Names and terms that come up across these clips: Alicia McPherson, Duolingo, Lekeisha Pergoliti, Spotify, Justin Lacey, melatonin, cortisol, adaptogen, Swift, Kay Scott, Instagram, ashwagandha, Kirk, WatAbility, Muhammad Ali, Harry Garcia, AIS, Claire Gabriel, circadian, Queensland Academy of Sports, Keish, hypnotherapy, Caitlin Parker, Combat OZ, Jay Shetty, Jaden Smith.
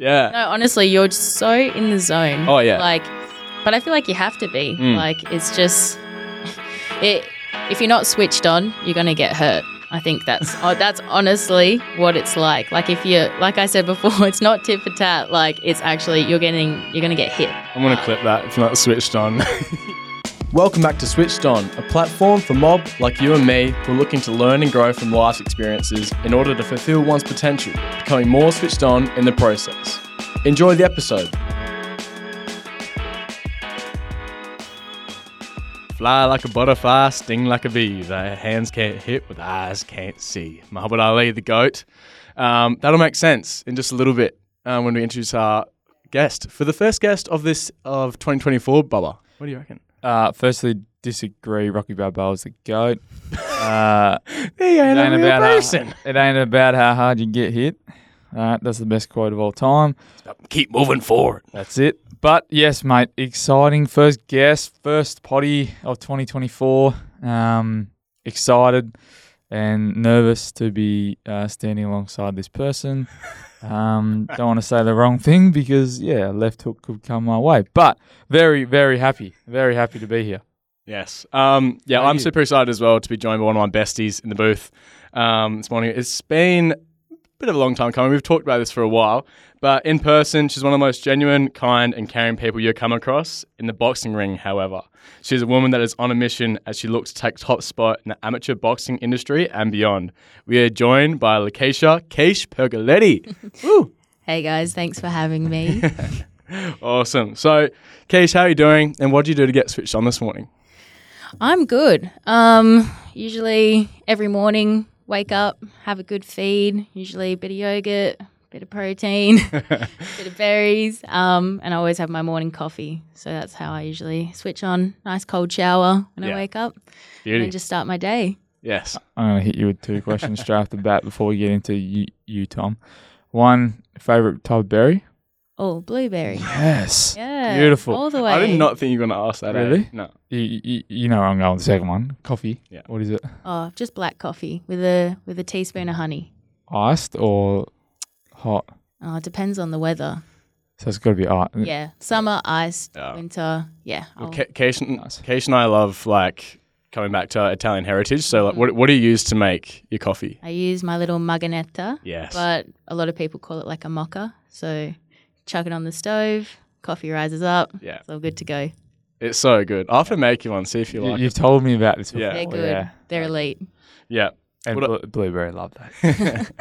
Yeah. No, honestly, you're so in the zone. Oh, yeah. Like, but I feel like you have to be. Like, it's just if you're not switched on, you're going to get hurt. I think that's honestly what it's like. Like if you, like I said before, it's not tit for tat. Like it's actually you're going to get hit. I'm going to clip that if not switched on. Welcome back to Switched On, a platform for mob like you and me who are looking to learn and grow from life's experiences in order to fulfill one's potential, becoming more switched on in the process. Enjoy the episode. Fly like a butterfly, sting like a bee. Their hands can't hit, with eyes can't see. Muhammad Ali, the GOAT. That'll make sense in just a little bit when we introduce our guest. For the first guest of 2024, Bubba, what do you reckon? Firstly, disagree. Rocky Balboa's the GOAT. It ain't about how hard you get hit. That's the best quote of all time. Keep moving forward. That's it. But yes, mate, exciting. First guest, first potty of 2024. Excited and nervous to be standing alongside this person. Don't want to say the wrong thing because, left hook could come my way. But very, very happy. Very happy to be here. Yes. I'm super excited as well to be joined by one of my besties in the booth this morning. It's been bit of a long time coming. We've talked about this for a while, but in person, she's one of the most genuine, kind, and caring people you'll come across in the boxing ring. However, she's a woman that is on a mission as she looks to take top spot in the amateur boxing industry and beyond. We are joined by Lekeisha Pergoliti. Woo! Hey guys, thanks for having me. Awesome. So, Keish, how are you doing? And what did you do to get switched on this morning? I'm good. Usually every morning, wake up, have a good feed, usually a bit of yogurt, a bit of protein, a bit of berries, and I always have my morning coffee. So that's how I usually switch on. Nice cold shower when I wake up. Beauty. And just start my day. Yes. I'm going to hit you with two questions straight off the bat before we get into you, Tom. One, favourite type of berry? Oh, blueberry. Yes. Yeah. Beautiful. All the way. I did not think you were going to ask that. Really? No. You know where I'm going with the second one. Coffee. Yeah. What is it? Oh, just black coffee with a teaspoon of honey. Iced or hot? Oh, it depends on the weather. So it's got to be iced. Yeah. Summer, iced, winter. Yeah. Well, Keish and I love like coming back to Italian heritage. So like, what do you use to make your coffee? I use my little maganetta. Yes. But a lot of people call it like a mocha. So chuck it on the stove, coffee rises up. Yeah. It's all good to go. It's so good. I'll have to make you one, see if you like it. You've told me about this before. Yeah. They're good. Yeah. They're elite. Yeah. And blueberry, love that.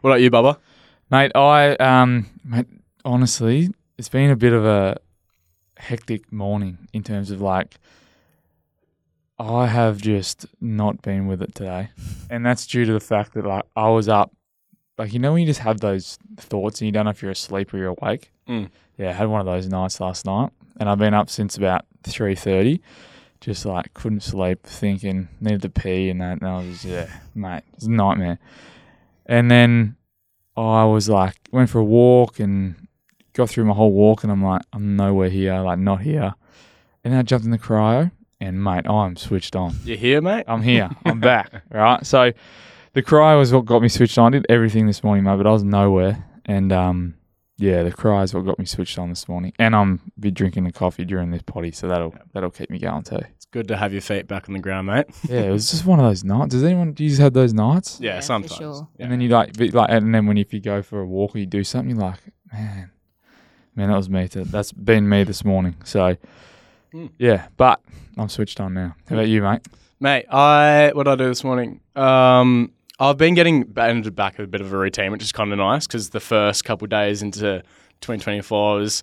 What about you, Bubba? Mate, I honestly, it's been a bit of a hectic morning in terms of like, I have just not been with it today. And that's due to the fact that like I was up. Like, you know when you just have those thoughts and you don't know if you're asleep or you're awake? Mm. Yeah, I had one of those nights last night and I've been up since about 3:30, just like couldn't sleep, thinking, needed to pee and that. And I was just, it's a nightmare. And then I was like, went for a walk and got through my whole walk and I'm like, I'm nowhere here, like not here. And then I jumped in the cryo and, mate, I'm switched on. You here, mate? I'm here. I'm back, right? So the cryo was what got me switched on. I did everything this morning, mate, but I was nowhere. And, the cryo is what got me switched on this morning. And I'm be drinking the coffee during this potty, so that'll keep me going too. It's good to have your feet back on the ground, mate. Yeah, it was just one of those nights. Do you just have those nights? Yeah, sometimes. For sure. And then you if you go for a walk or you do something, you're like, man, that was me too. That's been me this morning. So, but I'm switched on now. How about you, mate? Mate, what did I do this morning? I've been getting back a bit of a routine, which is kind of nice because the first couple of days into 2024 I was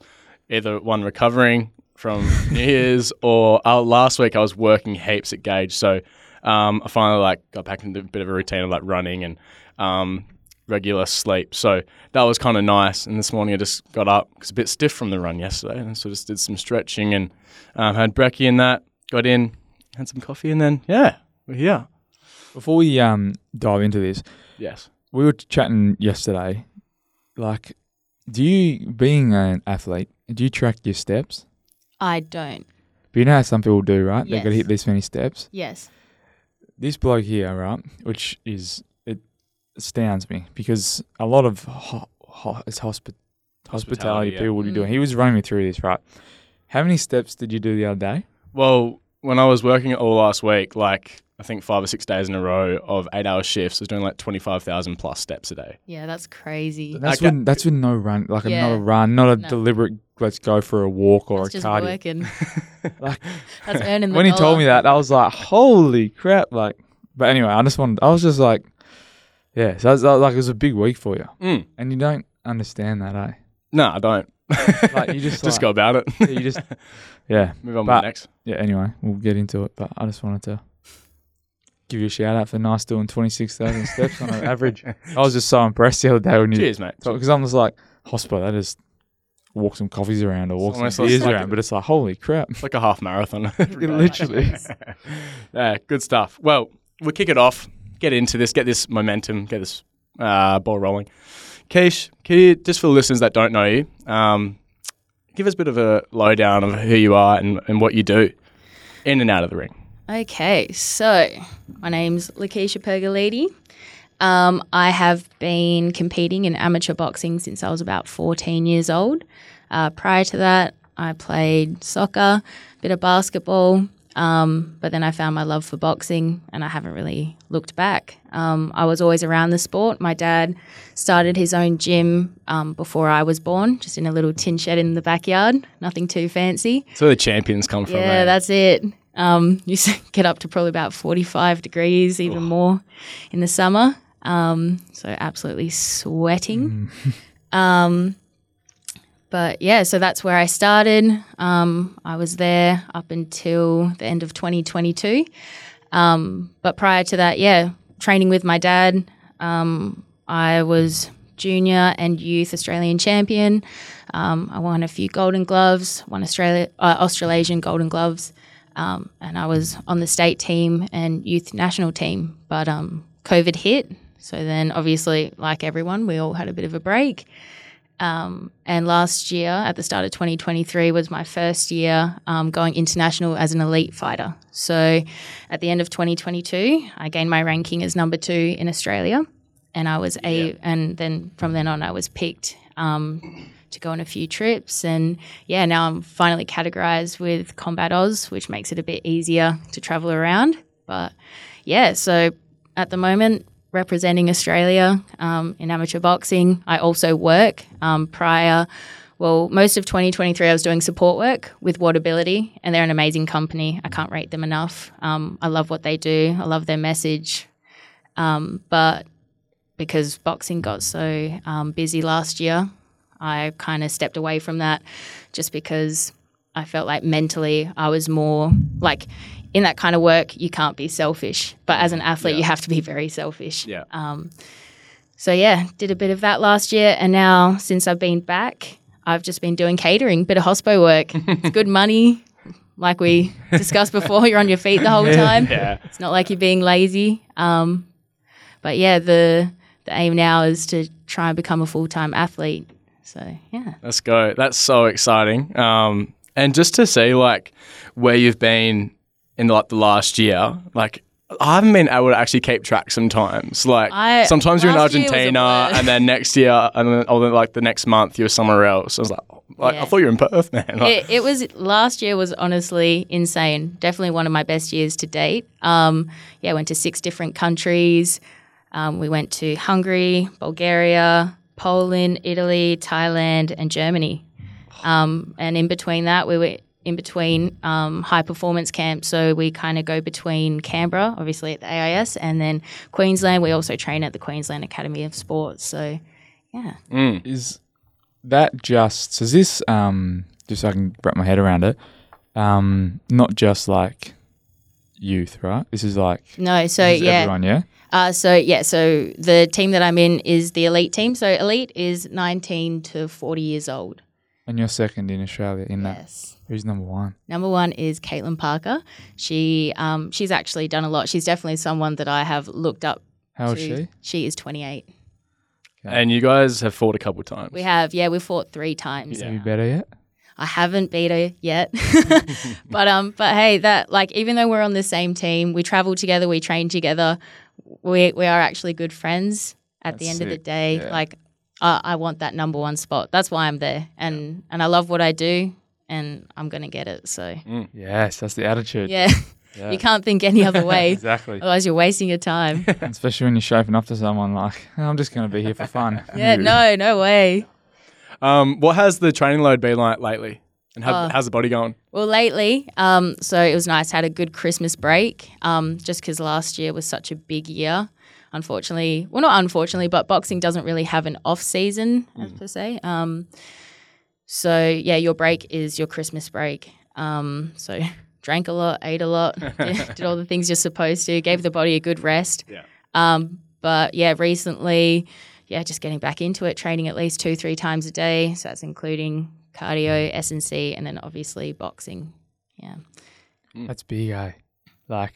either one recovering from New Year's or last week I was working heaps at Gauge. So I finally like got back into a bit of a routine of like running and regular sleep. So that was kind of nice. And this morning I just got up because a bit stiff from the run yesterday, and so just did some stretching and had brekkie and that. Got in, had some coffee, and then we're here. Before we dive into this, yes, we were chatting yesterday. Like, do you, being an athlete, do you track your steps? I don't. But you know how some people do, right? Yes. They've got to hit this many steps. Yes. This bloke here, right, which it astounds me because a lot of it's Hospitality, people would be doing. He was running me through this, right? How many steps did you do the other day? Well, when I was working all last week, like I think 5 or 6 days in a row of 8-hour shifts, I was doing like 25,000 plus steps a day. Yeah, that's crazy. That's like, that's with no run, like not a run, not a deliberate. Let's go for a walk or that's a cardio. Just working. Like, that's earning the when dollar. He told me that, I was like, "Holy crap!" Like, but anyway, I was just like, "Yeah." So was, like, it was a big week for you, and you don't understand that, eh? No, I don't. Like, you just like, go about it. Yeah, you just move on to the next. Yeah. Anyway, we'll get into it, but I just wanted to give you a shout out for nice doing 26,000 steps on an average. I was just so impressed the other day when you. Cheers, mate. Because I'm just like, hospital. That is. Walk some coffees around or walk some beers around, but it's like, holy crap. It's like a half marathon. It literally is. Yeah, good stuff. Well, we'll kick it off, get into this, get this momentum, get this ball rolling. Keish, can you, just for the listeners that don't know you, give us a bit of a lowdown of who you are and what you do in and out of the ring. Okay, so my name's Lekeisha Pergoliti. I have been competing in amateur boxing since I was about 14 years old. Prior to that, I played soccer, a bit of basketball, but then I found my love for boxing and I haven't really looked back. I was always around the sport. My dad started his own gym before I was born, just in a little tin shed in the backyard, nothing too fancy. That's where the champions come from. Yeah, that's it. You get up to probably about 45 degrees, even more in the summer. So absolutely sweating. But yeah, so that's where I started. I was there up until the end of 2022. But prior to that, training with my dad. I was junior and youth Australian champion. I won a few golden gloves, won Australasian golden gloves. And I was on the state team and youth national team, but COVID hit. So then obviously, like everyone, we all had a bit of a break. And last year, at the start of 2023, was my first year going international as an elite fighter. So at the end of 2022, I gained my ranking as #2 in Australia. And I was and then from then on, I was picked to go on a few trips. And yeah, now I'm finally categorized with Combat OZ, which makes it a bit easier to travel around. But yeah, so at the moment, representing Australia in amateur boxing. I also work most of 2023, I was doing support work with WatAbility, and they're an amazing company. I can't rate them enough. I love what they do. I love their message. But because boxing got so busy last year, I kind of stepped away from that just because I felt like mentally I was more like in that kind of work, you can't be selfish. But as an athlete, you have to be very selfish. Yeah. Did a bit of that last year. And now since I've been back, I've just been doing catering, bit of hospo work. It's good money. Like we discussed before, you're on your feet the whole time. Yeah. It's not like you're being lazy. But yeah, the aim now is to try and become a full-time athlete. So, yeah. Let's go. That's so exciting. And just to see, like, where you've been in, like, the last year, like, I haven't been able to actually keep track sometimes. Like, sometimes you're in Argentina and then next year and then, the next month you're somewhere else. I was like, I thought you were in Perth, man. Like, it was – last year was honestly insane. Definitely one of my best years to date. I went to 6 different countries. We went to Hungary, Bulgaria, Poland, Italy, Thailand, and Germany. And in between that, we were in between high performance camps. So we kind of go between Canberra, obviously at the AIS, and then Queensland. We also train at the Queensland Academy of Sports. So, yeah. Is that just, so is this, just so I can wrap my head around it, not just like youth, right? This is like, no, so yeah. Everyone, yeah? So the team that I'm in is the elite team. So elite is 19 to 40 years old. And you're second in Australia in that. Yes. Who's #1? #1 is Caitlin Parker. She's actually done a lot. She's definitely someone that I have looked up to. How old is she? She is 28. Okay. And you guys have fought a couple of times. We have. Yeah, we've fought 3 times. Yeah. Have you beat her yet? I haven't beat her yet. But hey, that like even though we're on the same team, we travel together, we train together. We are actually good friends at the end of the day. Yeah. Like I want that number one spot. That's why I'm there. And I love what I do, and I'm going to get it. So yes, that's the attitude. Yeah. Yeah. You can't think any other way. Exactly. Otherwise you're wasting your time. Especially when you're shaping up to someone like, I'm just going to be here for fun. Yeah, no way. What has the training load been like lately? And how's the body going? Well, lately, so it was nice. I had a good Christmas break just because last year was such a big year. Unfortunately, well, not unfortunately, but boxing doesn't really have an off season, per se. So, yeah, your break is your Christmas break. So drank a lot, ate a lot, did all the things you're supposed to, gave the body a good rest. Yeah. But, yeah, recently, just getting back into it, training at least 2-3 times a day. So that's including cardio, S&C, and then obviously boxing. Yeah. That's big, eh? Like,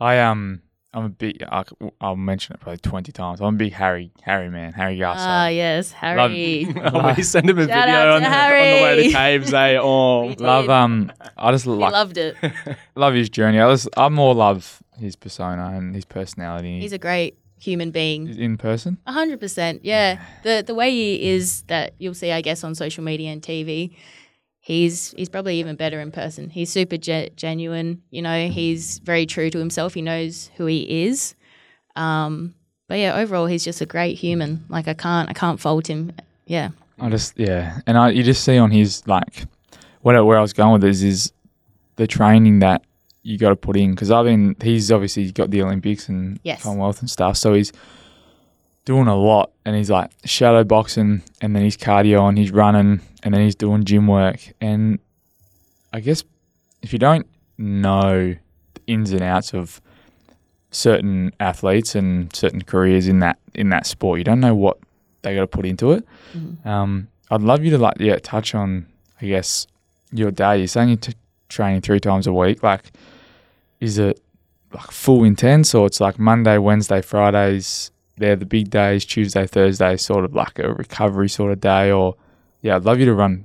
I'm a big, I'll mention it probably 20 times. I'm a big Harry man, Harry Garcia. Ah, yes, Harry. We sent him a shout video on the way to caves, eh? Oh, love, I just like. He loved it. Love his journey. I more love his persona and his personality. He's a great human being. In person? 100%, yeah. The way he is that you'll see, I guess, on social media and TV, he's probably even better in person. He's super genuine, you know. He's very true to himself. He knows who he is. But yeah, overall, he's just a great human. Like I can't fault him. Yeah. You just see on his like, where I was going with this is the training that you got to put in, because he's obviously got the Olympics and Commonwealth and stuff, so he's doing a lot, and he's like shadow boxing, and then he's cardio, and he's running, and then he's doing gym work. And I guess if you don't know the ins and outs of certain athletes and certain careers in that sport, you don't know what they got to put into it. Mm-hmm. I'd love you to touch on, I guess, your day. You're saying you're training 3 times a week. Like, is it like full intense, or it's like Monday, Wednesday, Fridays? They're the big days, Tuesday, Thursday, sort of like a recovery sort of day, or I'd love you to run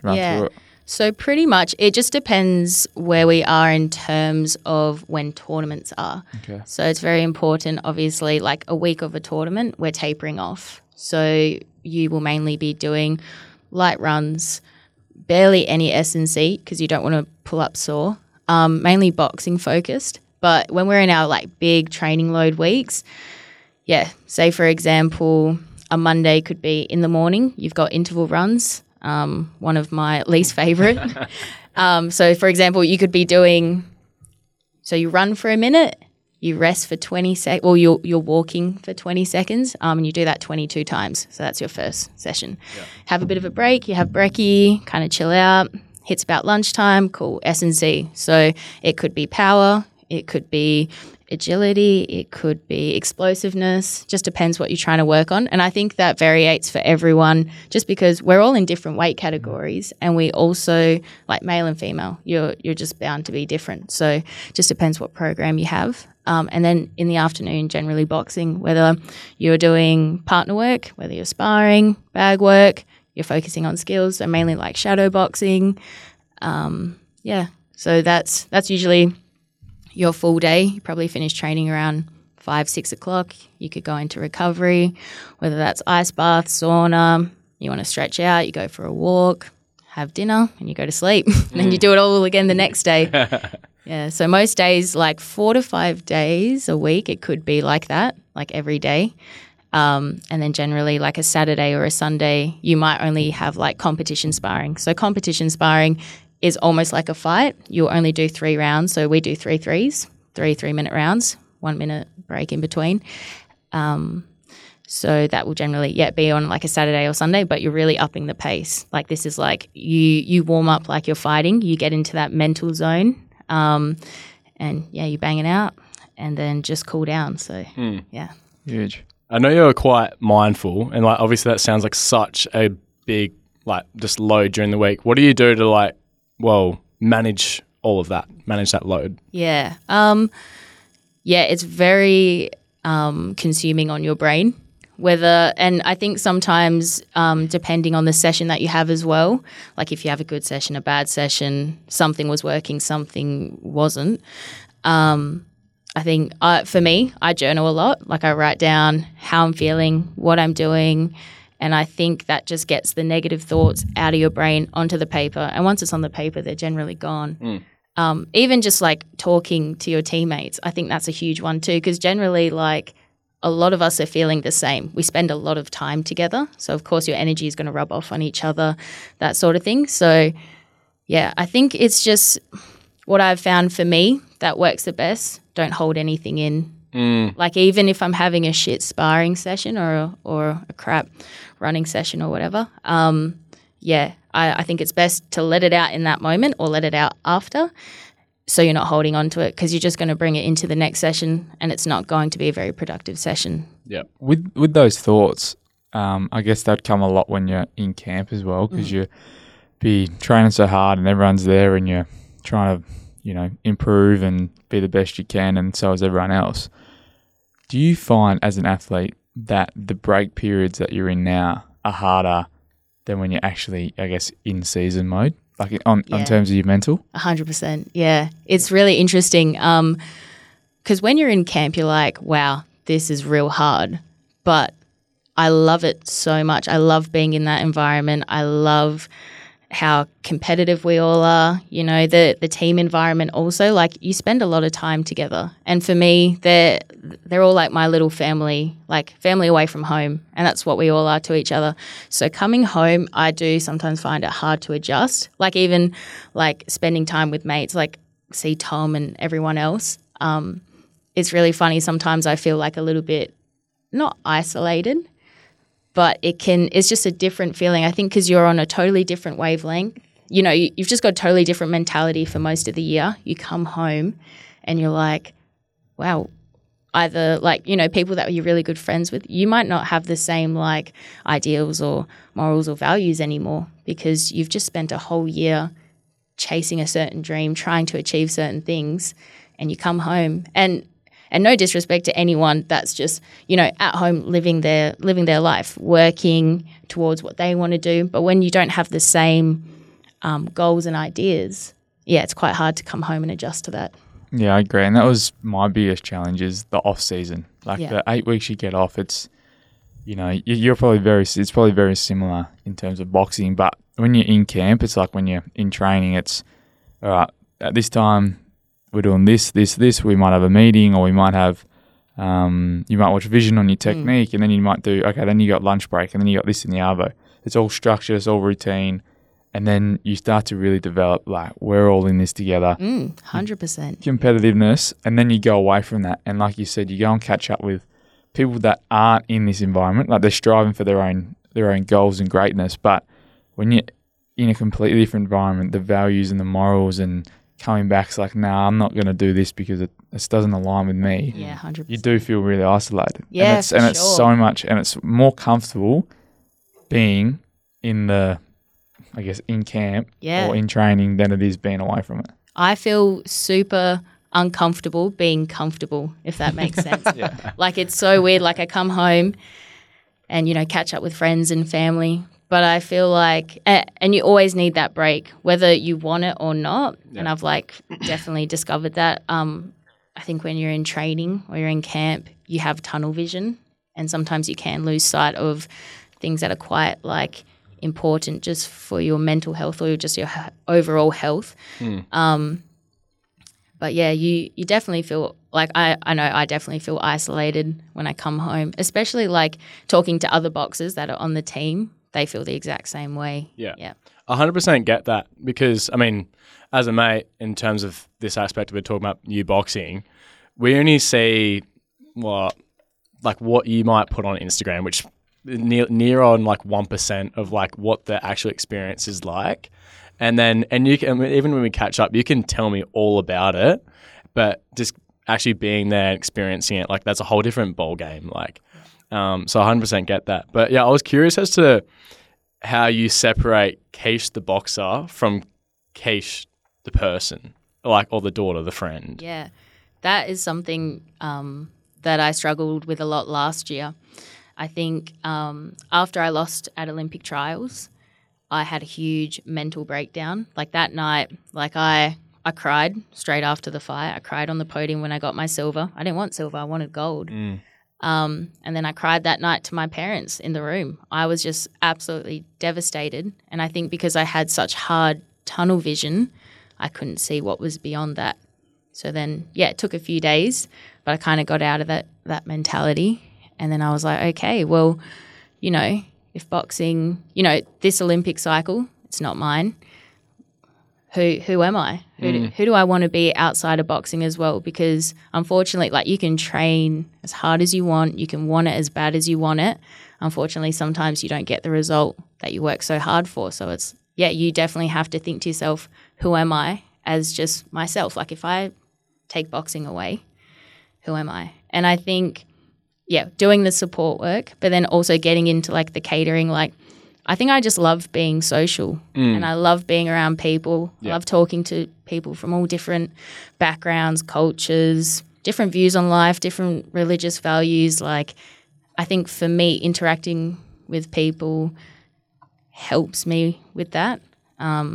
through it. So pretty much it just depends where we are in terms of when tournaments are. Okay. So it's very important, obviously, like a week of a tournament, we're tapering off. So you will mainly be doing light runs, barely any S&C because you don't want to pull up sore, mainly boxing focused. But when we're in our like big training load weeks, say, for example, a Monday could be in the morning. You've got interval runs, one of my least favourite. So, for example, you could be doing – so you run for a minute, you rest for 20 seconds – or you're walking for 20 seconds, and you do that 22 times. So that's your first session. Yeah. Have a bit of a break. You have brekkie, kind of chill out. Hits about lunchtime, cool, S&C. So it could be power, it could be – agility, it could be explosiveness, just depends what you're trying to work on. And I think that variates for everyone just because we're all in different weight categories, and we also, like male and female, you're just bound to be different. So just depends what program you have. And then in the afternoon, generally boxing, whether you're doing partner work, whether you're sparring, bag work, you're focusing on skills, so mainly like shadow boxing. So that's usually your full day. You probably finish training around 5-6 o'clock. You could go into recovery, whether that's ice bath, sauna, you want to stretch out, you go for a walk, have dinner, and you go to sleep. And then you do it all again the next day. Yeah, so most days, like 4 to 5 days a week, it could be like that, like every day. And then generally like a Saturday or a Sunday, you might only have like competition sparring. So competition sparring is almost like a fight. You'll only do 3 rounds. So we do 3 threes, 3 3-minute rounds, 1 minute break in between. So that will generally be on like a Saturday or Sunday, but you're really upping the pace. Like this is like you warm up like you're fighting. You get into that mental zone and you bang it out and then just cool down. So, Huge. I know you're quite mindful, and like obviously that sounds like such a big like just load during the week. What do you do to like manage all of that, manage that load? Yeah. It's very consuming on your brain. And I think sometimes depending on the session that you have as well, like if you have a good session, a bad session, something was working, something wasn't. I think for me, I journal a lot. Like I write down how I'm feeling, what I'm doing, And I think that just gets the negative thoughts out of your brain onto the paper. And once it's on the paper, they're generally gone. Mm. Even just like talking to your teammates, I think that's a huge one too, because generally like a lot of us are feeling the same. We spend a lot of time together. So of course your energy is going to rub off on each other, that sort of thing. So yeah, I think it's just what I've found for me that works the best. Don't hold anything in. Mm. Like even if I'm having a shit sparring session or a crap running session or whatever, I think it's best to let it out in that moment or let it out after, so you're not holding on to it, because you're just going to bring it into the next session and it's not going to be a very productive session. Yeah. With those thoughts, I guess that'd come a lot when you're in camp as well, because you be training so hard and everyone's there and you're trying to, you know, improve and be the best you can, and so is everyone else. Do you find as an athlete that the break periods that you're in now are harder than when you're actually, I guess, in season mode, like on terms of your mental? 100%. Yeah. It's really interesting because when you're in camp, you're like, wow, this is real hard, but I love it so much. I love being in that environment. I love how competitive we all are, you know, the team environment also, like you spend a lot of time together. And for me, they're all like my little family, like family away from home. And that's what we all are to each other. So coming home, I do sometimes find it hard to adjust, like even like spending time with mates, like see Tom and everyone else. It's really funny. Sometimes I feel like a little bit not isolated, but it's just a different feeling, I think, because you're on a totally different wavelength. You know, you've just got a totally different mentality for most of the year. You come home and you're like, wow, either like, you know, people that you're really good friends with, you might not have the same like ideals or morals or values anymore, because you've just spent a whole year chasing a certain dream, trying to achieve certain things, and you come home. And no disrespect to anyone that's just, you know, at home living their life, working towards what they want to do. But when you don't have the same goals and ideas, yeah, it's quite hard to come home and adjust to that. Yeah, I agree. And that was my biggest challenge, is the off season. Like the 8 weeks you get off, it's, you know, it's probably very similar in terms of boxing. But when you're in camp, it's like when you're in training, it's all right, at this time we're doing this, we might have a meeting, or we might have, you might watch vision on your technique, and then you might do, okay, then you got lunch break, and then you got this in the arvo. It's all structured, it's all routine, and then you start to really develop, like, we're all in this together. 100%. Competitiveness, and then you go away from that, and like you said, you go and catch up with people that aren't in this environment, like they're striving for their own goals and greatness, but when you're in a completely different environment, the values and the morals and coming back, it's like, nah, I'm not going to do this because it doesn't align with me. Yeah, 100%. You do feel really isolated. Yeah, it's so much, and it's more comfortable being in the, I guess, in camp or in training than it is being away from it. I feel super uncomfortable being comfortable, if that makes sense. Yeah. Like, it's so weird. Like, I come home and, you know, catch up with friends and family. But I feel like, and you always need that break, whether you want it or not. Yeah. And I've like definitely discovered that. I think when you're in training or you're in camp, you have tunnel vision, and sometimes you can lose sight of things that are quite like important just for your mental health or just your overall health. But yeah, you definitely feel like, I know I definitely feel isolated when I come home, especially like talking to other boxers that are on the team. They feel the exact same way. Yeah. 100% get that, because, I mean, as a mate, in terms of this aspect we're talking about new boxing, we only see what you might put on Instagram, which near on like 1% of like what the actual experience is like. And then, and you can, even when we catch up, you can tell me all about it, but just actually being there and experiencing it, like that's a whole different ball game. Like, so 100% get that. But yeah, I was curious as to how you separate Keish the boxer from Keish the person, like, or the daughter, the friend. Yeah, that is something that I struggled with a lot last year. I think after I lost at Olympic trials, I had a huge mental breakdown. Like that night, like I cried straight after the fight. I cried on the podium when I got my silver. I didn't want silver. I wanted gold. And then I cried that night to my parents in the room. I was just absolutely devastated. And I think because I had such hard tunnel vision, I couldn't see what was beyond that. So then, yeah, it took a few days, but I kind of got out of that mentality. And then I was like, okay, well, you know, if boxing, you know, this Olympic cycle, it's not mine. Who am I? Who do I want to be outside of boxing as well? Because unfortunately, like, you can train as hard as you want. You can want it as bad as you want it. Unfortunately, sometimes you don't get the result that you work so hard for. So it's, yeah, you definitely have to think to yourself, who am I as just myself? Like, if I take boxing away, who am I? And I think, yeah, doing the support work, but then also getting into like the catering, like, I think I just love being social and I love being around people. Yeah. I love talking to people from all different backgrounds, cultures, different views on life, different religious values. Like, I think for me, interacting with people helps me with that. Yeah,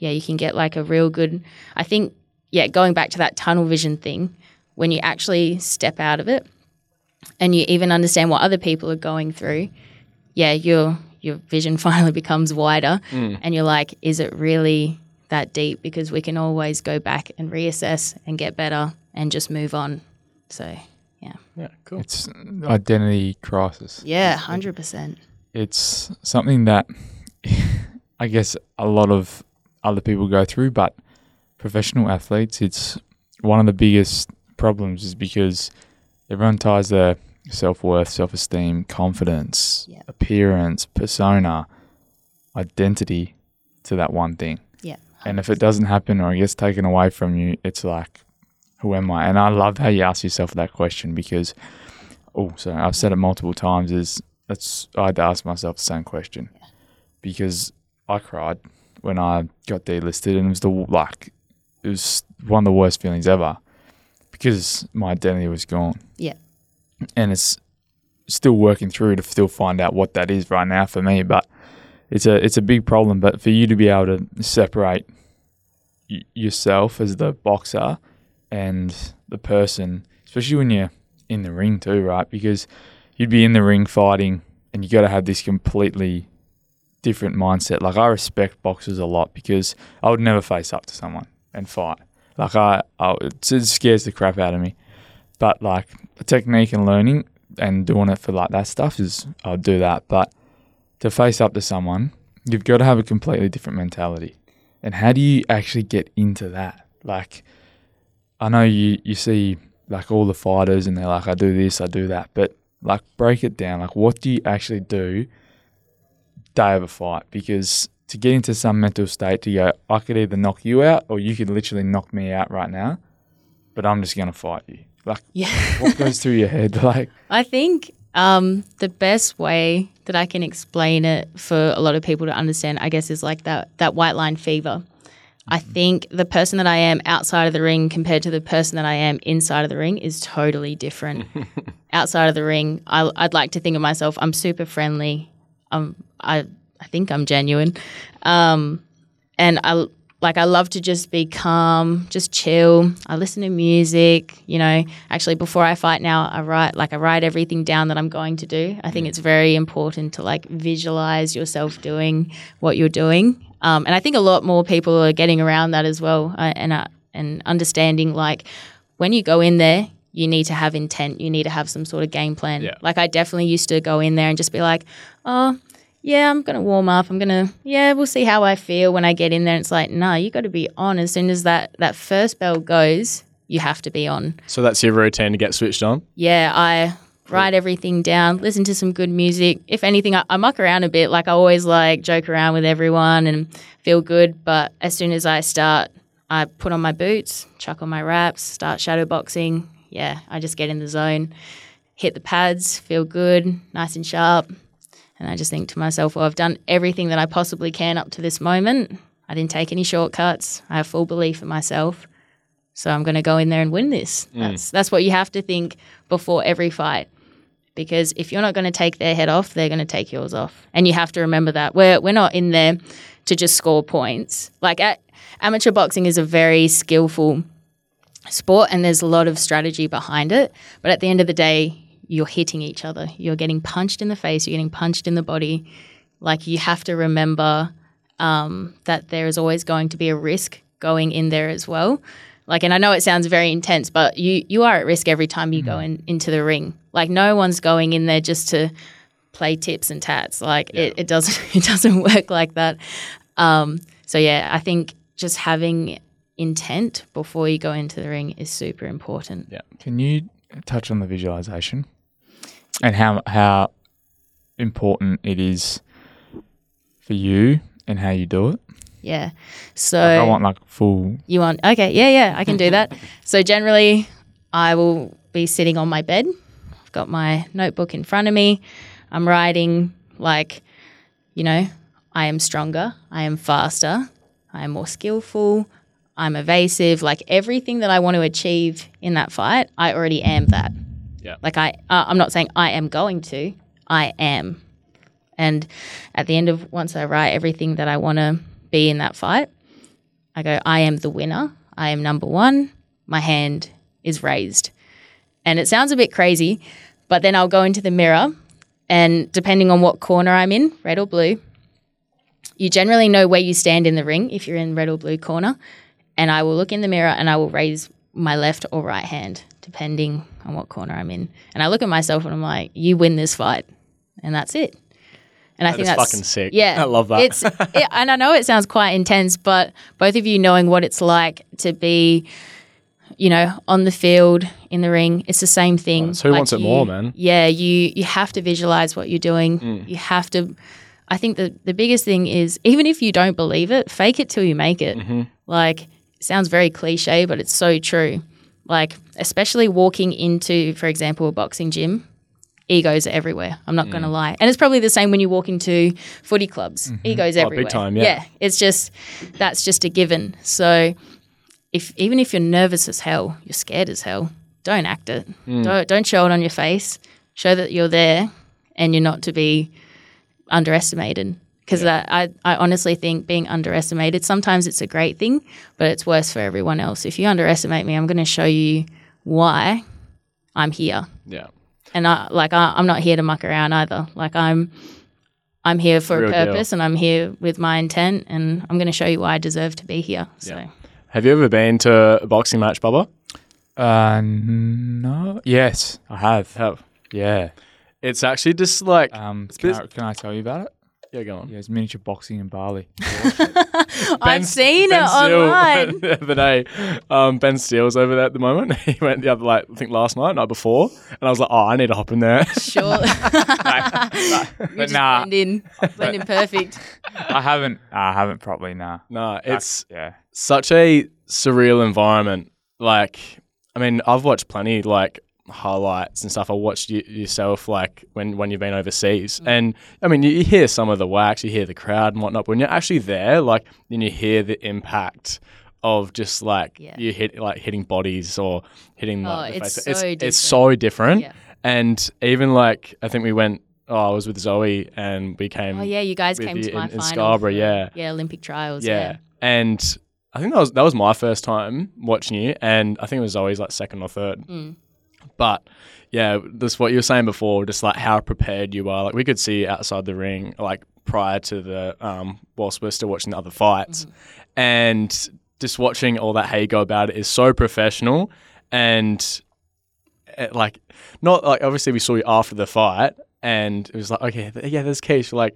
you can get like a real good, I think, yeah, going back to that tunnel vision thing, when you actually step out of it and you even understand what other people are going through, yeah, your vision finally becomes wider and you're like, is it really that deep? Because we can always go back and reassess and get better and just move on. So, yeah. Yeah, cool. It's an identity crisis. Yeah, 100%. It's something that I guess a lot of other people go through, but professional athletes, it's one of the biggest problems is because everyone ties their self-worth, self-esteem, confidence, yeah, appearance, persona, identity to that one thing. Yeah. 100%. And if it doesn't happen or it gets taken away from you, it's like, who am I? And I love how you ask yourself that question because, I've said it multiple times, I had to ask myself the same question because I cried when I got delisted and it was one of the worst feelings ever because my identity was gone. Yeah. And it's still working through to still find out what that is right now for me, but it's a big problem. But for you to be able to separate yourself as the boxer and the person, especially when you're in the ring too, right? Because you'd be in the ring fighting and you got to have this completely different mindset. Like, I respect boxers a lot because I would never face up to someone and fight. Like, it scares the crap out of me. But like, the technique and learning and doing it for like that stuff is, I'll do that. But to face up to someone, you've got to have a completely different mentality. And how do you actually get into that? Like, I know you see like all the fighters and they're like, I do this, I do that. But like, break it down. Like, what do you actually do day of a fight? Because to get into some mental state to go, I could either knock you out or you could literally knock me out right now, but I'm just going to fight you. Like, what goes through your head? Like, I think the best way that I can explain it for a lot of people to understand, I guess, is like that white line fever. I think the person that I am outside of the ring compared to the person that I am inside of the ring is totally different. Outside of the ring, I'd like to think of myself, I'm super friendly. I think I'm genuine. And I love to just be calm, just chill. I listen to music, you know. Actually, before I fight now, I write everything down that I'm going to do. I think it's very important to like visualize yourself doing what you're doing. And I think a lot more people are getting around that as well and understanding like when you go in there, you need to have intent. You need to have some sort of game plan. Yeah. Like, I definitely used to go in there and just be like, oh, yeah, I'm going to warm up. We'll see how I feel when I get in there. And it's like, no, you got to be on. As soon as that first bell goes, you have to be on. So that's your routine to get switched on? Yeah, I write everything down, listen to some good music. If anything, I muck around a bit. Like, I always like joke around with everyone and feel good. But as soon as I start, I put on my boots, chuck on my wraps, start shadow boxing. Yeah, I just get in the zone, hit the pads, feel good, nice and sharp. And I just think to myself, well, I've done everything that I possibly can up to this moment. I didn't take any shortcuts. I have full belief in myself. So I'm going to go in there and win this. That's what you have to think before every fight. Because if you're not going to take their head off, they're going to take yours off. And you have to remember that. We're not in there to just score points. Like, amateur boxing is a very skillful sport and there's a lot of strategy behind it. But at the end of the day, you're hitting each other. You're getting punched in the face. You're getting punched in the body. Like, you have to remember that there is always going to be a risk going in there as well. Like, and I know it sounds very intense, but you are at risk every time you go into the ring. Like, no one's going in there just to play tips and tats. Like, it doesn't work like that. I think just having intent before you go into the ring is super important. Yeah. Can you touch on the visualization and how important it is for you and how you do it? Yeah. So I want full. You want? Okay. Yeah. I can do that. So generally I will be sitting on my bed. I've got my notebook in front of me. I'm writing I am stronger. I am faster. I am more skillful. I'm evasive. Like, everything that I want to achieve in that fight, I already am that. Yeah. Like, I'm not saying I am going to, I am. And at the end of, once I write everything that I want to be in that fight, I go, I am the winner. I am number one. My hand is raised. And it sounds a bit crazy, but then I'll go into the mirror, and depending on what corner I'm in, red or blue, you generally know where you stand in the ring if you're in red or blue corner. And I will look in the mirror and I will raise my left or right hand depending on what corner I'm in. And I look at myself and I'm like, you win this fight. And that's it. And I think that's fucking sick. Yeah, I love that. And I know it sounds quite intense, but both of you knowing what it's like to be, on the field, in the ring, it's the same thing. Well, who wants it more, man? Yeah, you have to visualize what you're doing. Mm. You have to. I think the biggest thing is, even if you don't believe it, fake it till you make it. Mm-hmm. Like, it sounds very cliche, but it's so true. Like, especially walking into, for example, a boxing gym. Egos are everywhere. I'm not going to lie. And it's probably the same when you walk into footy clubs. Mm-hmm. Egos everywhere. Big time, yeah. It's just, that's just a given. So even if you're nervous as hell, you're scared as hell, don't act it. Mm. Don't show it on your face. Show that you're there and you're not to be underestimated. Because I honestly think being underestimated, sometimes it's a great thing, but it's worse for everyone else. If you underestimate me, I'm going to show you why I'm here. Yeah. And I'm not here to muck around either. Like, I'm here for a purpose, and I'm here with my intent, and I'm going to show you why I deserve to be here. So, yeah. Have you ever been to a boxing match, Bubba? No. Yes, I have. Yeah. It's actually just like. Can I tell you about it? Yeah, go on. Yeah, it's miniature boxing in Bali. I've seen it online. The other day, Ben Steele's over there at the moment. He went last night before. And I was like, I need to hop in there. Sure. But blend in perfect. I haven't probably, nah. No, it's such a surreal environment. Like, I mean, I've watched plenty, highlights and stuff. I watched yourself when you've been overseas, and I mean you hear some of the whacks, you hear the crowd and whatnot, but when you're actually there, then you hear the impact of just you hit hitting bodies or hitting the face. It's so different. Yeah. And even I think we went. I was with Zoe and we came. Oh yeah, you guys came to my final in Scarborough. Yeah, Olympic trials. Yeah, and I think that was my first time watching you, and I think it was Zoe's second or third. Mm. But yeah, that's what you were saying before, just how prepared you are. We could see you outside the ring, prior to the, whilst we're still watching the other fights. Mm-hmm. And just watching all that, how you go about it is so professional. And obviously we saw you after the fight. And it was there's Keish.